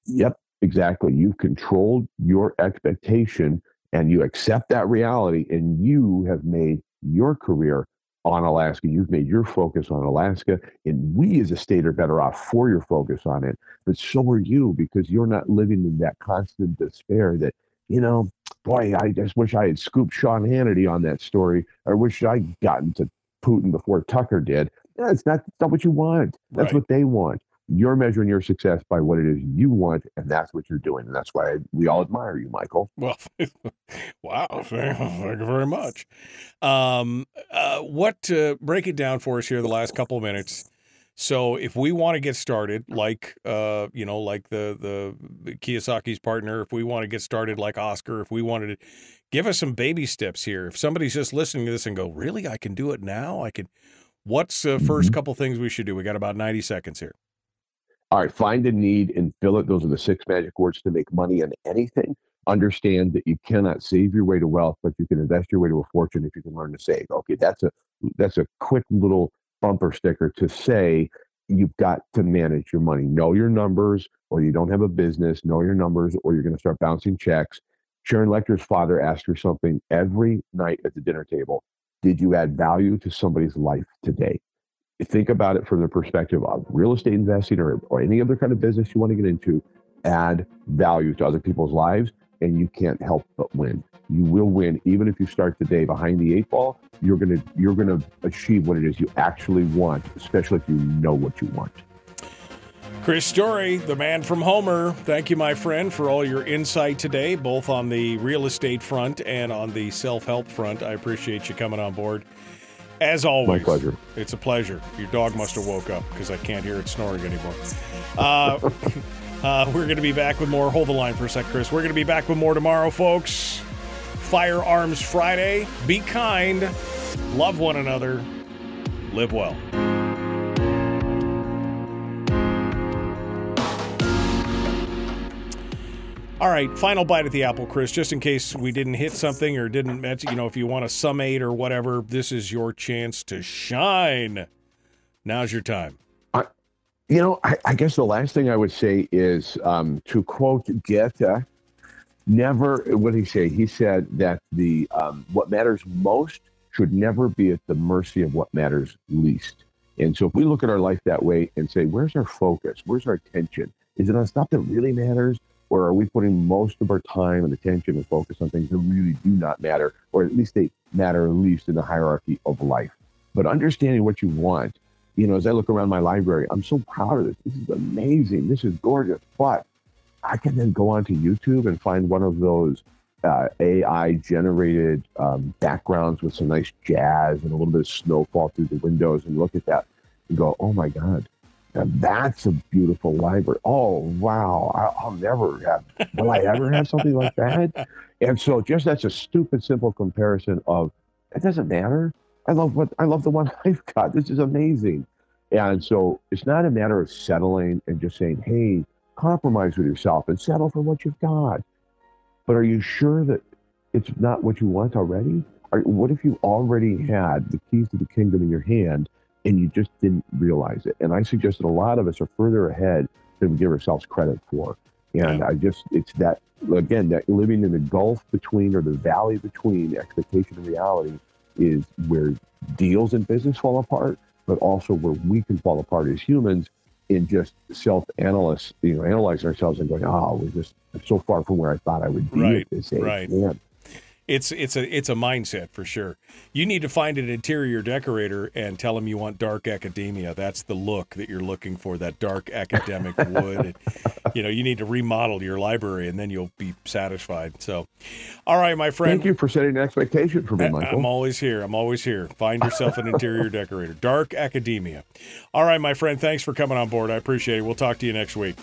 Yep, exactly. You've controlled your expectation and you accept that reality, and you have made your career on Alaska. You've made your focus on Alaska, and we as a state are better off for your focus on it. But so are you, because you're not living in that constant despair that, you know, boy, I just wish I had scooped Sean Hannity on that story. I wish I'd gotten to Putin before Tucker did. No, it's not, it's not what you want. That's right. What they want. You're measuring your success by what it is you want, and that's what you're doing. And that's why we all admire you, Michael. Well, wow. Thank you very much. Um, uh, what, uh, break it down for us here the last couple of minutes. So if we want to get started, like, uh, you know, like the, the Kiyosaki's partner, if we want to get started like Oscar, if we wanted to, give us some baby steps here. If somebody's just listening to this and go, really, I can do it now? I can. What's the first couple things we should do? We got about ninety seconds here. All right, find a need and fill it. Those are the six magic words to make money in anything. Understand that you cannot save your way to wealth, but you can invest your way to a fortune if you can learn to save. Okay, that's a that's a quick little bumper sticker to say you've got to manage your money. Know your numbers, or you don't have a business. Know your numbers, or you're going to start bouncing checks. Sharon Lecter's father asked her something every night at the dinner table. Did you add value to somebody's life today? Think about it from the perspective of real estate investing or, or any other kind of business you want to get into. Add value to other people's lives, and you can't help but win. You will win. Even if you start today behind the eight ball, you're going to you're going to achieve what it is you actually want, especially if you know what you want. Chris Story, the man from Homer. Thank you, my friend, for all your insight today, both on the real estate front and on the self-help front. I appreciate you coming on board. As always, my pleasure. It's a pleasure. Your dog must have woke up because I can't hear it snoring anymore. Uh, uh, we're going to be back with more. Hold the line for a sec, Chris. We're going to be back with more tomorrow, folks. Firearms Friday. Be kind. Love one another. Live well. All right, final bite at the apple, Chris, just in case we didn't hit something or didn't mention, you know, if you want to summate or whatever, this is your chance to shine. Now's your time. I, you know, I, I guess the last thing I would say is um, to quote Goethe, never, what did he say? He said that the um, what matters most should never be at the mercy of what matters least. And so if we look at our life that way and say, where's our focus? Where's our attention? Is it on stuff that really matters? Or are we putting most of our time and attention and focus on things that really do not matter, or at least they matter least in the hierarchy of life? But understanding what you want, you know, as I look around my library, I'm so proud of this. This is amazing. This is gorgeous. But I can then go onto YouTube and find one of those uh, A I-generated um, backgrounds with some nice jazz and a little bit of snowfall through the windows and look at that and go, oh, my God. Now that's a beautiful library. Oh, wow. I, I'll never have, will I ever have something like that? And so just that's a stupid, simple comparison of, it doesn't matter. I love what, I love the one I've got. This is amazing. And so it's not a matter of settling and just saying, hey, compromise with yourself and settle for what you've got. But are you sure that it's not what you want already? Are, what if you already had the keys to the kingdom in your hand and you just didn't realize it? And I suggest that a lot of us are further ahead than we give ourselves credit for. And yeah. I just, it's that, again, that living in the gulf between or the valley between expectation and reality is where deals and business fall apart, but also where we can fall apart as humans in just self-analysis, you know, analyzing ourselves and going, oh, we're just so far from where I thought I would be right, at this age. Right. Man. it's it's a it's a mindset for sure. You need to find an interior decorator and tell them you want dark academia. That's the look that you're looking for, that dark academic wood. And, you know, you need to remodel your library, and then you'll be satisfied. So, all right, my friend. Thank you for setting an expectation for me, Michael. I'm always here. I'm always here. Find yourself an interior decorator. Dark academia. All right, my friend. Thanks for coming on board. I appreciate it. We'll talk to you next week.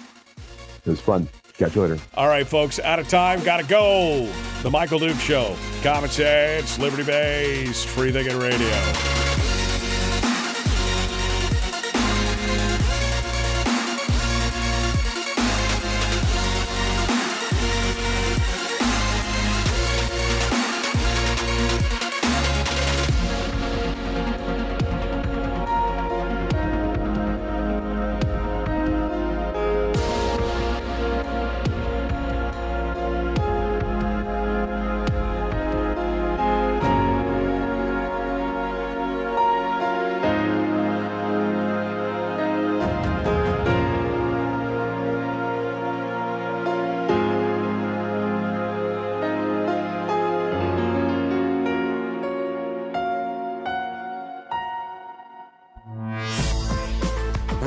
It was fun. Catch you later. All right, folks, out of time, gotta go. The Michael Dukes Show, common sense, liberty-based, free thinking radio.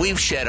We've shed